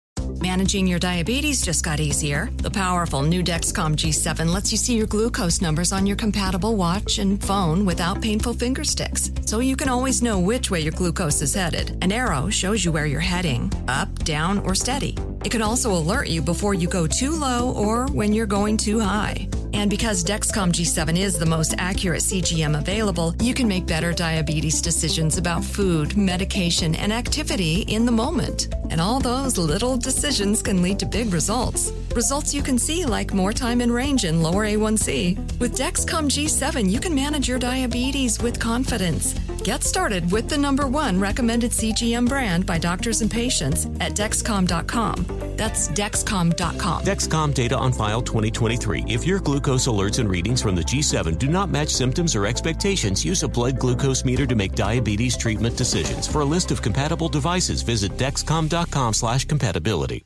Managing your diabetes just got easier. The powerful new Dexcom G seven lets you see your glucose numbers on your compatible watch and phone without painful finger sticks, so you can always know which way your glucose is headed. An arrow shows you where you're heading, up, down, or steady. It can also alert you before you go too low or when you're going too high. And because Dexcom G seven is the most accurate C G M available, you can make better diabetes decisions about food, medication, and activity in the moment. And all those little decisions can lead to big results. Results you can see, like more time in range and lower A one C. With Dexcom G seven, you can manage your diabetes with confidence. Get started with the number one recommended C G M brand by doctors and patients at Dexcom dot com. That's Dexcom dot com. Dexcom data on file twenty twenty-three. If your glucose alerts and readings from the G seven do not match symptoms or expectations, use a blood glucose meter to make diabetes treatment decisions. For a list of compatible devices, visit Dexcom dot com slash compatibility.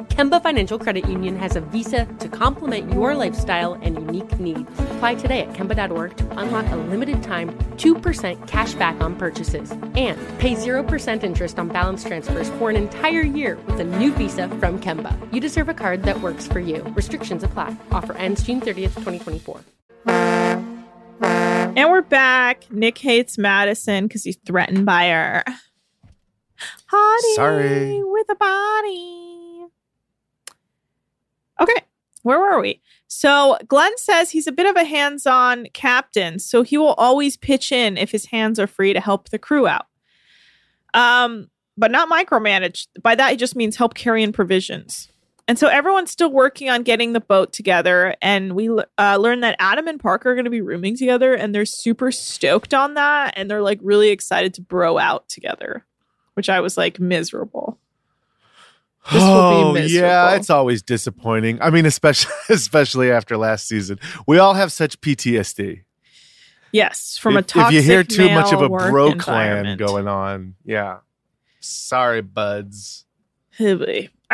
Kemba Financial Credit Union has a visa to complement your lifestyle and unique needs. Apply today at Kemba dot org to unlock a limited-time two percent cash back on purchases and pay zero percent interest on balance transfers for an entire year with a new visa from Kemba. You deserve a card that works for you. Restrictions apply. Offer ends June thirtieth, twenty twenty-four. And we're back. Nick hates Madison because he's threatened by her. Hottie Sorry. With a body. Okay, where were we? So Glenn says he's a bit of a hands-on captain, so he will always pitch in if his hands are free to help the crew out. Um, but not micromanage. By that, he just means help carry in provisions. And so everyone's still working on getting the boat together, and we uh, learned that Adam and Parker are going to be rooming together, and they're super stoked on that, and they're like really excited to bro out together, which I was like miserable. This oh, will be miserable. Yeah, it's always disappointing. I mean, especially especially after last season. We all have such P T S D. Yes, from if, a toxic If you hear too much of a bro clan going on, yeah. Sorry, buds. All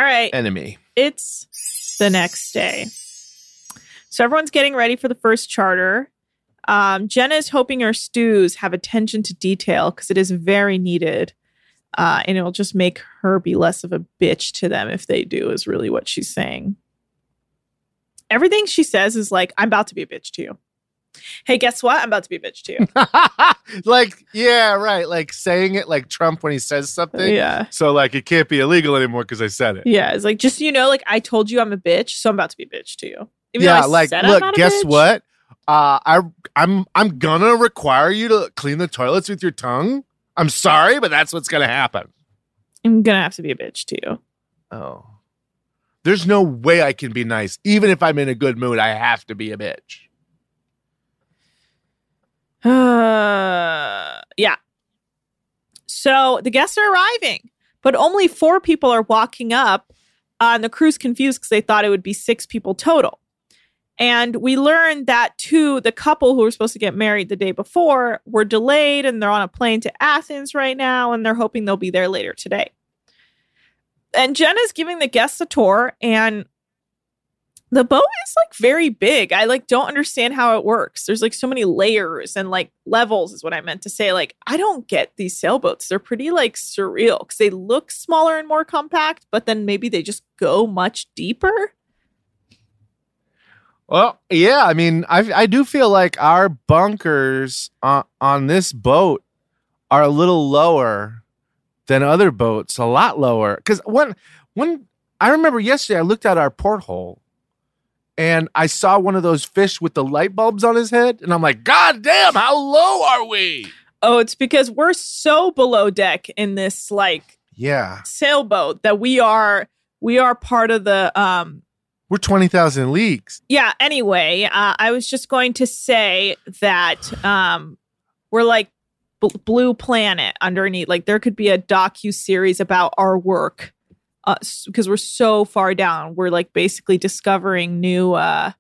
right. Enemy. It's the next day. So everyone's getting ready for the first charter. Um, Jenna is hoping her stews have attention to detail because it is very needed. Uh, and it'll just make her be less of a bitch to them if they do, is really what she's saying. Everything she says is like, I'm about to be a bitch to you. Hey, guess what? I'm about to be a bitch to you. Like, yeah, right. Like saying it like Trump when he says something. Yeah. So like it can't be illegal anymore because I said it. Yeah. It's like, just so you know, like I told you I'm a bitch, so I'm about to be a bitch to you. Even yeah. Like, look, guess bitch, what? uh, I I'm I'm gonna require you to clean the toilets with your tongue. I'm sorry, but that's what's gonna happen. I'm gonna have to be a bitch to you. Oh, there's no way I can be nice. Even if I'm in a good mood, I have to be a bitch. Uh, yeah. So the guests are arriving, but only four people are walking up. Uh, and the crew's confused because they thought it would be six people total. And we learned that two, the couple who were supposed to get married the day before were delayed and they're on a plane to Athens right now. And they're hoping they'll be there later today. And Jenna's giving the guests a tour and the boat is like very big. I like don't understand how it works. There's like so many layers and like levels is what I meant to say. Like, I don't get these sailboats. They're pretty like surreal because they look smaller and more compact, but then maybe they just go much deeper. Well, yeah, I mean, I I do feel like our bunkers on, on this boat are a little lower than other boats, a lot lower. Because when, when I remember yesterday, I looked out our porthole and I saw one of those fish with the light bulbs on his head. And I'm like, God damn, how low are we? Oh, it's because we're so below deck in this like yeah sailboat that we are we are part of the... um. We're twenty thousand leagues. Yeah, anyway, uh, I was just going to say that um, we're like B- Blue Planet underneath. Like there could be a docu-series about our work because uh, s- we're so far down. We're like basically discovering new uh,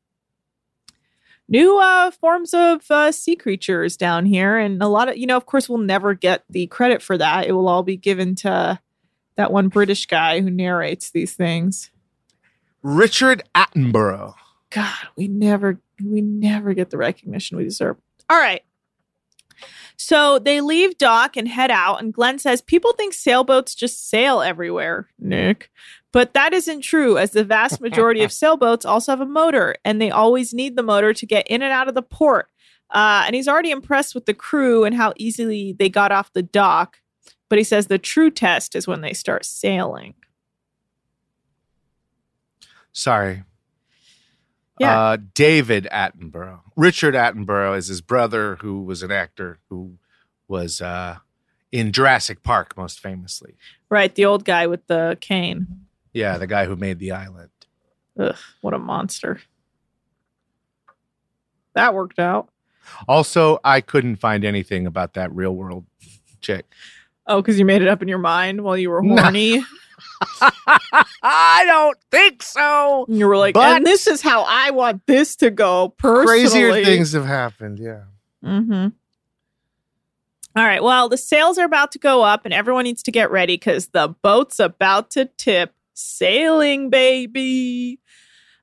new uh, forms of uh, sea creatures down here. And a lot of, you know, of course, we'll never get the credit for that. It will all be given to that one British guy who narrates these things. Richard Attenborough. God, we never we never get the recognition we deserve. All right. So they leave dock and head out, and Glenn says, people think sailboats just sail everywhere, Nick. But that isn't true, as the vast majority of sailboats also have a motor, and they always need the motor to get in and out of the port. Uh, and he's already impressed with the crew and how easily they got off the dock. But he says the true test is when they start sailing. Sorry. Yeah. Uh, David Attenborough. Richard Attenborough is his brother, who was an actor who was uh, in Jurassic Park, most famously. Right. The old guy with the cane. Yeah. The guy who made the island. Ugh. What a monster. That worked out. Also, I couldn't find anything about that real world chick. Oh, because you made it up in your mind while you were horny? No. I don't think so. You were like, and this is how I want this to go personally. Crazier things have happened, yeah. Mm-hmm. All right, well, the sails are about to go up and everyone needs to get ready because the boat's about to tip. Sailing, baby.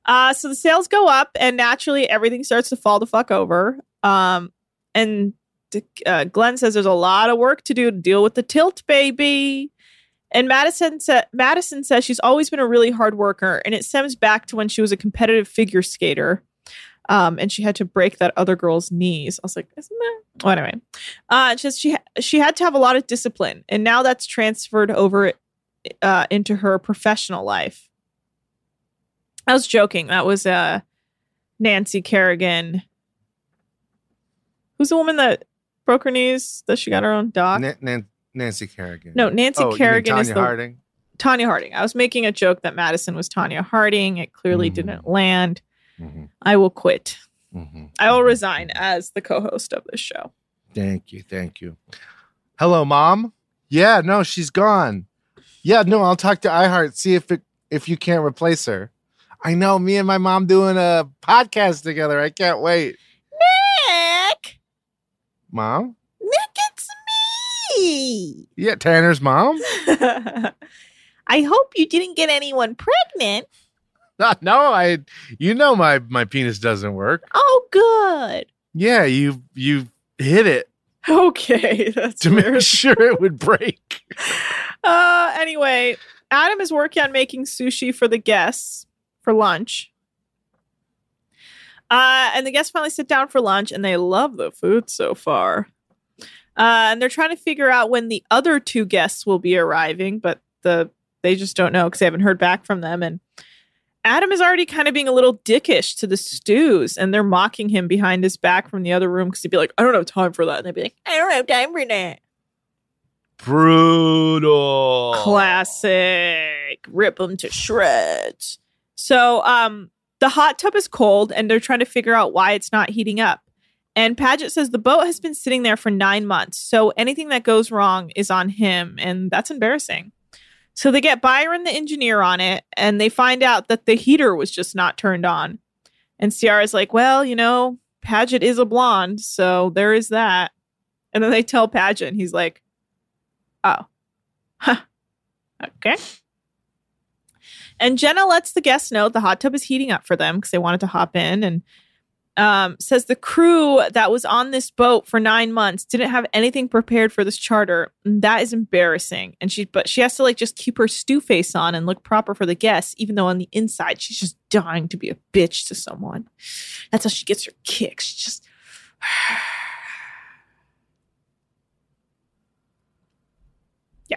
Uh, so the sails go up and naturally everything starts to fall the fuck over. Um, and uh, Glenn says there's a lot of work to do to deal with the tilt, baby. And Madison, sa- Madison says she's always been a really hard worker, and it stems back to when she was a competitive figure skater, um, and she had to break that other girl's knees. I was like, isn't that? Well, anyway, uh, she says she ha- she had to have a lot of discipline, and now that's transferred over uh, into her professional life. I was joking. That was uh, Nancy Kerrigan, who's the woman that broke her knees that she got her own doc. N- N- Nancy Kerrigan. No, Nancy oh, Kerrigan is the... Tonya Harding? Tonya Harding. I was making a joke that Madison was Tonya Harding. It clearly mm-hmm. didn't land. Mm-hmm. I will quit. Mm-hmm. I will resign as the co-host of this show. Thank you. Thank you. Hello, Mom? Yeah, no, she's gone. Yeah, no, I'll talk to iHeart, see if it, if you can't replace her. I know, me and my mom doing a podcast together. I can't wait. Nick! Mom? Nick, it's Yeah, Tanner's mom. I hope you didn't get anyone pregnant. No, no, I. You know my my penis doesn't work. Oh, good. Yeah, you you hit it. Okay, that's to weird. Make sure it would break. uh, anyway, Adam is working on making sushi for the guests for lunch. Uh, and the guests finally sit down for lunch, and they love the food so far. Uh, and they're trying to figure out when the other two guests will be arriving, but the they just don't know because they haven't heard back from them. And Adam is already kind of being a little dickish to the stews, and they're mocking him behind his back from the other room because he'd be like, I don't have time for that. And they'd be like, I don't have time for that. Brutal. Classic. Rip them to shreds. So um, the hot tub is cold, and they're trying to figure out why it's not heating up. And Padgett says the boat has been sitting there for nine months, so anything that goes wrong is on him, and that's embarrassing. So they get Byron, the engineer, on it, and they find out that the heater was just not turned on. And Sierra's like, well, you know, Padgett is a blonde, so there is that. And then they tell Padgett, and he's like, oh, huh, okay. And Jenna lets the guests know the hot tub is heating up for them because they wanted to hop in, and um, says the crew that was on this boat for nine months didn't have anything prepared for this charter. And that is embarrassing. And she, but she has to like just keep her stew face on and look proper for the guests, even though on the inside she's just dying to be a bitch to someone. That's how she gets her kicks. She just. Yeah.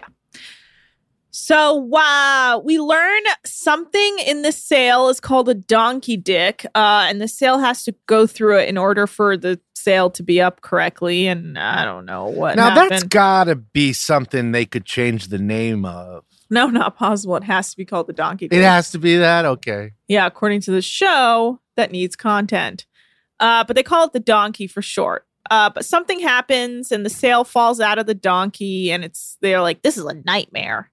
So, wow, we learn something in the sail is called a donkey dick, uh, and the sail has to go through it in order for the sail to be up correctly, and I don't know what Now, happened. That's got to be something they could change the name of. No, not possible. It has to be called the donkey dick. It has to be that? Okay. Yeah, according to the show, that needs content. Uh, but they call it the donkey for short. Uh, but something happens, and the sail falls out of the donkey, and it's they're like, this is a nightmare.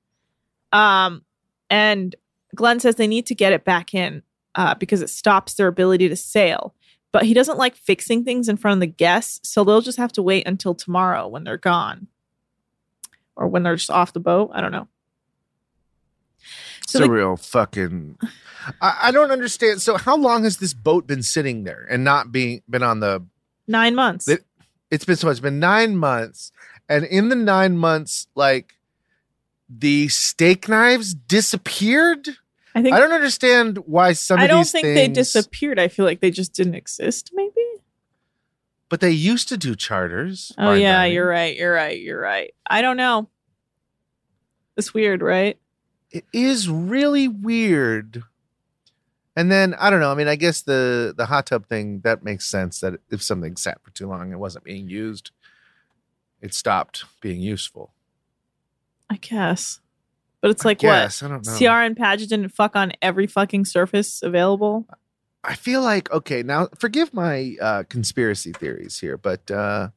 Um, and Glenn says they need to get it back in, uh, because it stops their ability to sail, but he doesn't like fixing things in front of the guests. So they'll just have to wait until tomorrow when they're gone or when they're just off the boat. I don't know. So it's a they, real fucking, I, I don't understand. So how long has this boat been sitting there and not being been on the nine months? It, it's been so much, it's been nine months. And in the nine months, like, the steak knives disappeared? I think I don't understand why some of these things... I don't think they disappeared. I feel like they just didn't exist, maybe? But they used to do charters. Oh, yeah, dining. you're right, you're right, you're right. I don't know. It's weird, right? It is really weird. And then, I don't know, I mean, I guess the, the hot tub thing, that makes sense, that if something sat for too long and wasn't being used, it stopped being useful. I guess. But it's like, I guess, what? I don't know. Sierra and Padgett didn't fuck on every fucking surface available. I feel like, okay, now forgive my uh, conspiracy theories here, but, uh,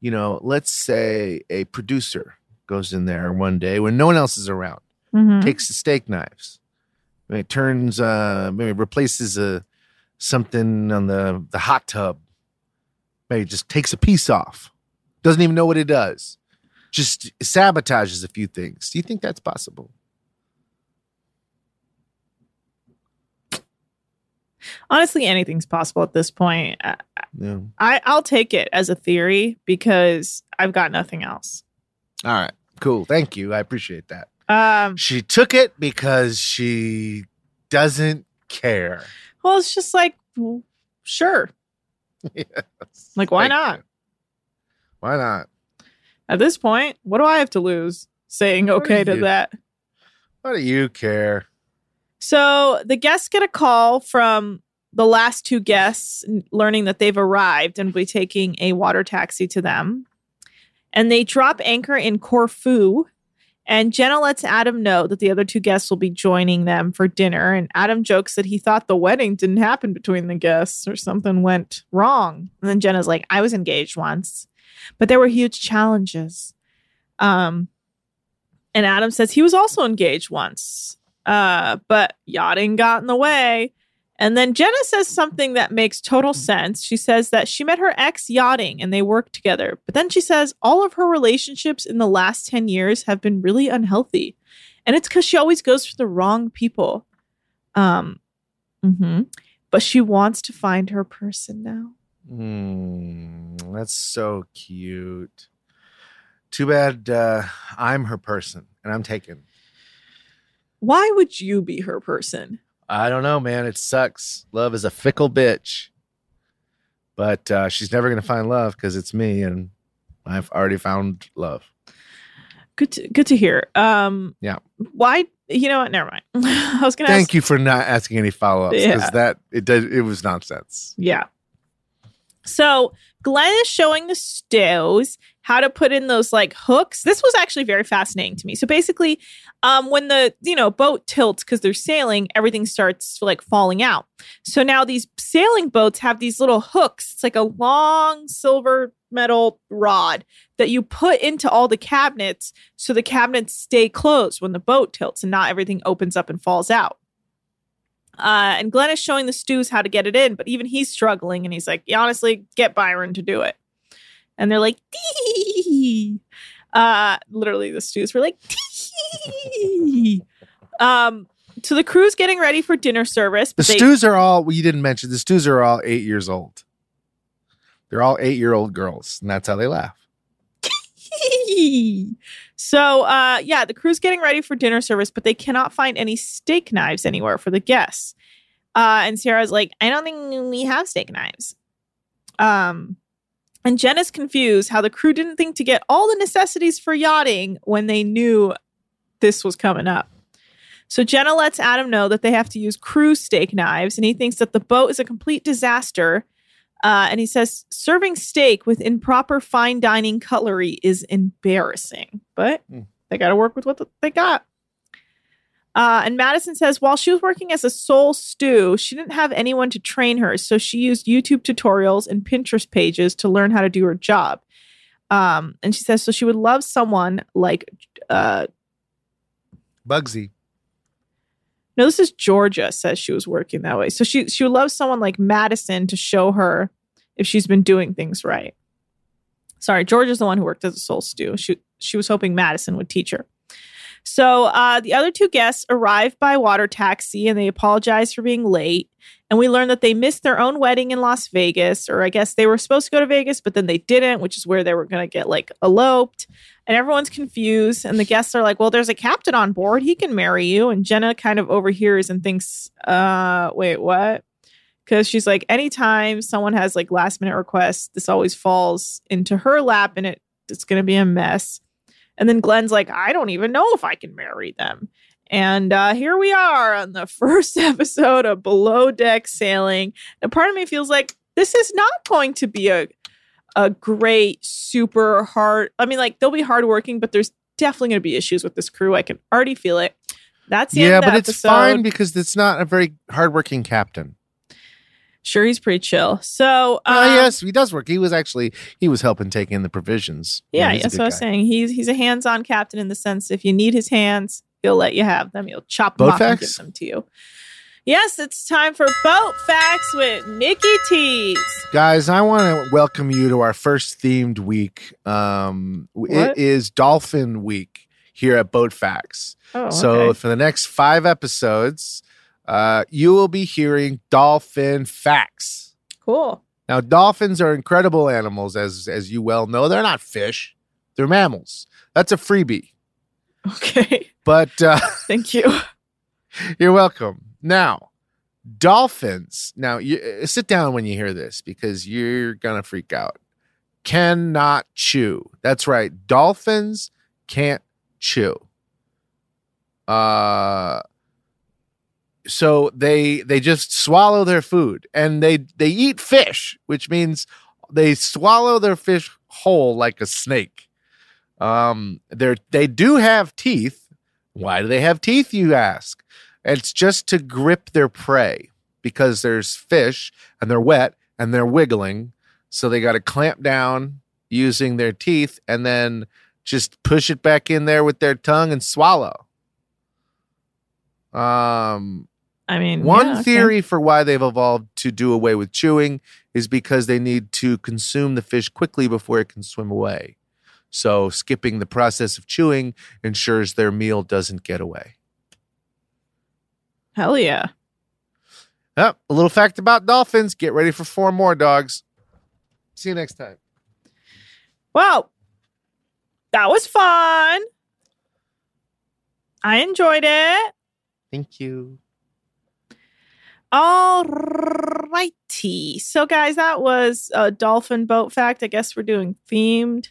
you know, let's say a producer goes in there one day when no one else is around, mm-hmm. takes the steak knives, and it turns, uh, maybe replaces uh, something on the, the hot tub, maybe just takes a piece off, doesn't even know what it does. Just sabotages a few things. Do you think that's possible? Honestly, anything's possible at this point. Yeah. I, I'll take it as a theory because I've got nothing else. All right. Cool. Thank you. I appreciate that. Um, she took it because she doesn't care. Well, it's just like, well, sure. Yes. Like, why Thank not? You. Why not? At this point, what do I have to lose saying okay to that? What do you care? So the guests get a call from the last two guests learning that they've arrived and will be taking a water taxi to them. And they drop anchor in Corfu. And Jenna lets Adam know that the other two guests will be joining them for dinner. And Adam jokes that he thought the wedding didn't happen between the guests or something went wrong. And then Jenna's like, I was engaged once. But there were huge challenges. Um, and Adam says he was also engaged once, uh, but yachting got in the way. And then Jenna says something that makes total sense. She says that she met her ex yachting and they worked together. But then she says all of her relationships in the last ten years have been really unhealthy. And it's because she always goes for the wrong people. Um, mm-hmm. But she wants to find her person now. Mm, that's so cute. Too bad uh, I'm her person and I'm taken. Why would you be her person? I don't know, man. It sucks. Love is a fickle bitch. But uh, she's never going to find love because it's me and I've already found love. Good to, good to hear. Um, yeah. Why? You know what? Never mind. I was going to Thank ask, you for not asking any follow-ups, because yeah. that it does, it was nonsense. Yeah. So Glenn is showing the stows how to put in those like hooks. This was actually very fascinating to me. So basically, um, when the, you know, boat tilts because they're sailing, everything starts like falling out. So now these sailing boats have these little hooks. It's like a long silver metal rod that you put into all the cabinets so the cabinets stay closed when the boat tilts and not everything opens up and falls out. Uh, and Glenn is showing the stews how to get it in, but even he's struggling. And he's like, honestly, get Byron to do it. And they're like, tee. Uh, literally, the stews were like, tee. Um, so the crew's getting ready for dinner service. The they- stews are all, well, you didn't mention, the stews are all eight years old. They're all eight-year-old girls, and that's how they laugh. So, uh, yeah, the crew's getting ready for dinner service, but they cannot find any steak knives anywhere for the guests. Uh, and Sierra's like, I don't think we have steak knives. Um, and Jenna's confused how the crew didn't think to get all the necessities for yachting when they knew this was coming up. So Jenna lets Adam know that they have to use crew steak knives, and he thinks that the boat is a complete disaster. Uh, and he says, serving steak with improper fine dining cutlery is embarrassing. But mm. they got to work with what the, they got. Uh, and Madison says, while she was working as a sole stew, she didn't have anyone to train her. So she used YouTube tutorials and Pinterest pages to learn how to do her job. Um, and she says, so she would love someone like... Uh, Bugsy. No, this is Georgia says she was working that way. So she she would love someone like Madison to show her if she's been doing things right. Sorry, Georgia's the one who worked as a soul stew. She she was hoping Madison would teach her. So uh, the other two guests arrived by water taxi and they apologized for being late. And we learned that they missed their own wedding in Las Vegas, or I guess they were supposed to go to Vegas, but then they didn't, which is where they were going to get like eloped. And everyone's confused. And the guests are like, well, there's a captain on board. He can marry you. And Jenna kind of overhears and thinks, uh, wait, what? Because she's like, anytime someone has like last minute requests, this always falls into her lap and it it's going to be a mess. And then Glenn's like, I don't even know if I can marry them. And uh, here we are on the first episode of Below Deck Sailing. And part of me feels like this is not going to be a a great, super hard... I mean, like, they'll be hardworking, but there's definitely going to be issues with this crew. I can already feel it. That's the yeah, end of the episode. Yeah, but it's fine because it's not a very hardworking captain. Sure, he's pretty chill. So... Um, uh, yes, he does work. He was actually... He was helping take in the provisions. Yeah, yeah that's what guy. I was saying. He's, he's a hands-on captain in the sense if you need his hands... He'll let you have them. He'll chop them off and give them to you. Yes, it's time for Boat Facts with Nikki T's. Guys, I want to welcome you to our first themed week. Um, it is Dolphin Week here at Boat Facts. Oh, so okay. For the next five episodes, uh, you will be hearing dolphin facts. Cool. Now, dolphins are incredible animals, as as you well know. They're not fish. They're mammals. That's a freebie. Okay. But uh, thank you. You're welcome. Now, dolphins. Now, you, sit down when you hear this because you're going to freak out. Cannot chew. That's right. Dolphins can't chew. Uh, so they they just swallow their food and they, they eat fish, which means they swallow their fish whole like a snake. Um, they're, they do have teeth. Why do they have teeth, you ask? It's just to grip their prey because there's fish and they're wet and they're wiggling. So they got to clamp down using their teeth and then just push it back in there with their tongue and swallow. Um, I mean, one yeah, okay. theory for why they've evolved to do away with chewing is because they need to consume the fish quickly before it can swim away. So skipping the process of chewing ensures their meal doesn't get away. Hell yeah. Oh, a little fact about dolphins. Get ready for four more, dogs. See you next time. Wow. That was fun. I enjoyed it. Thank you. All righty. So, guys, that was a dolphin boat fact. I guess we're doing themed.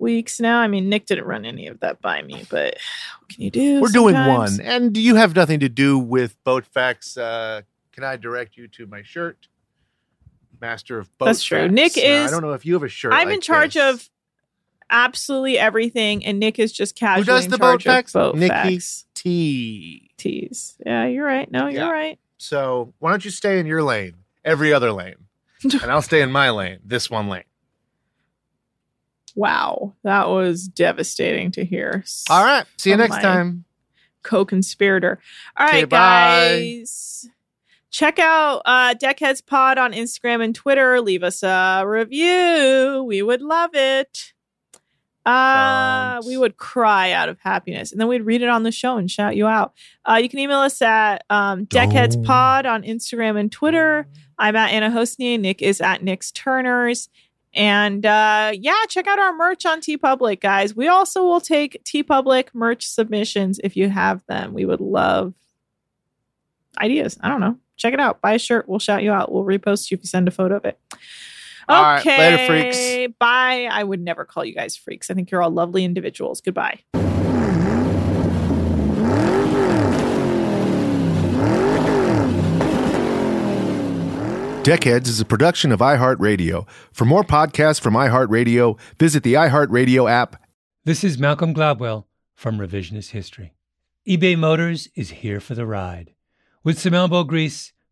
weeks now. I mean, Nick didn't run any of that by me, but what can you do? We're sometimes? doing one, and you have nothing to do with boat facts. Uh, can I direct you to my shirt? Master of boat That's true. Facts. Nick uh, is... I don't know if you have a shirt. I'm like in charge this. of absolutely everything, and Nick is just casually Who does the in charge boat facts? Boat Nikki facts. T. T's. Yeah, you're right. No, you're yeah. right. So why don't you stay in your lane, every other lane, and I'll stay in my lane, this one lane. Wow, that was devastating to hear. All right, see you next time, co-conspirator. All right, guys, check out uh, Deckheads Pod on Instagram and Twitter. Leave us a review; we would love it. Uh, we would cry out of happiness, and then we'd read it on the show and shout you out. Uh, you can email us at um, DeckheadsPod on Instagram and Twitter. I'm at Anna Hosnia. Nick is at Nick's Turners. And uh, yeah, check out our merch on TeePublic, guys. We also will take TeePublic merch submissions if you have them. We would love ideas. I don't know. Check it out. Buy a shirt. We'll shout you out. We'll repost you if you send a photo of it. Okay. All right, later, freaks. Bye. I would never call you guys freaks. I think you're all lovely individuals. Goodbye. Deckheads is a production of iHeartRadio. For more podcasts from iHeartRadio, visit the iHeartRadio app. This is Malcolm Gladwell from Revisionist History. eBay Motors is here for the ride. With some elbow grease,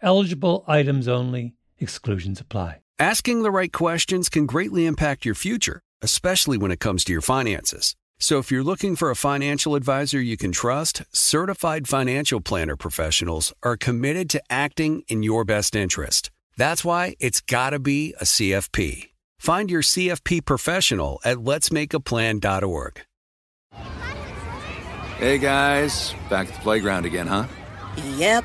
Eligible items only. Exclusions apply. Asking the right questions can greatly impact your future, especially when it comes to your finances. So if you're looking for a financial advisor you can trust, certified financial planner professionals are committed to acting in your best interest. That's why it's gotta be a C F P. Find your C F P professional at lets make a plan dot org. Hey guys, back at the playground again, huh? Yep.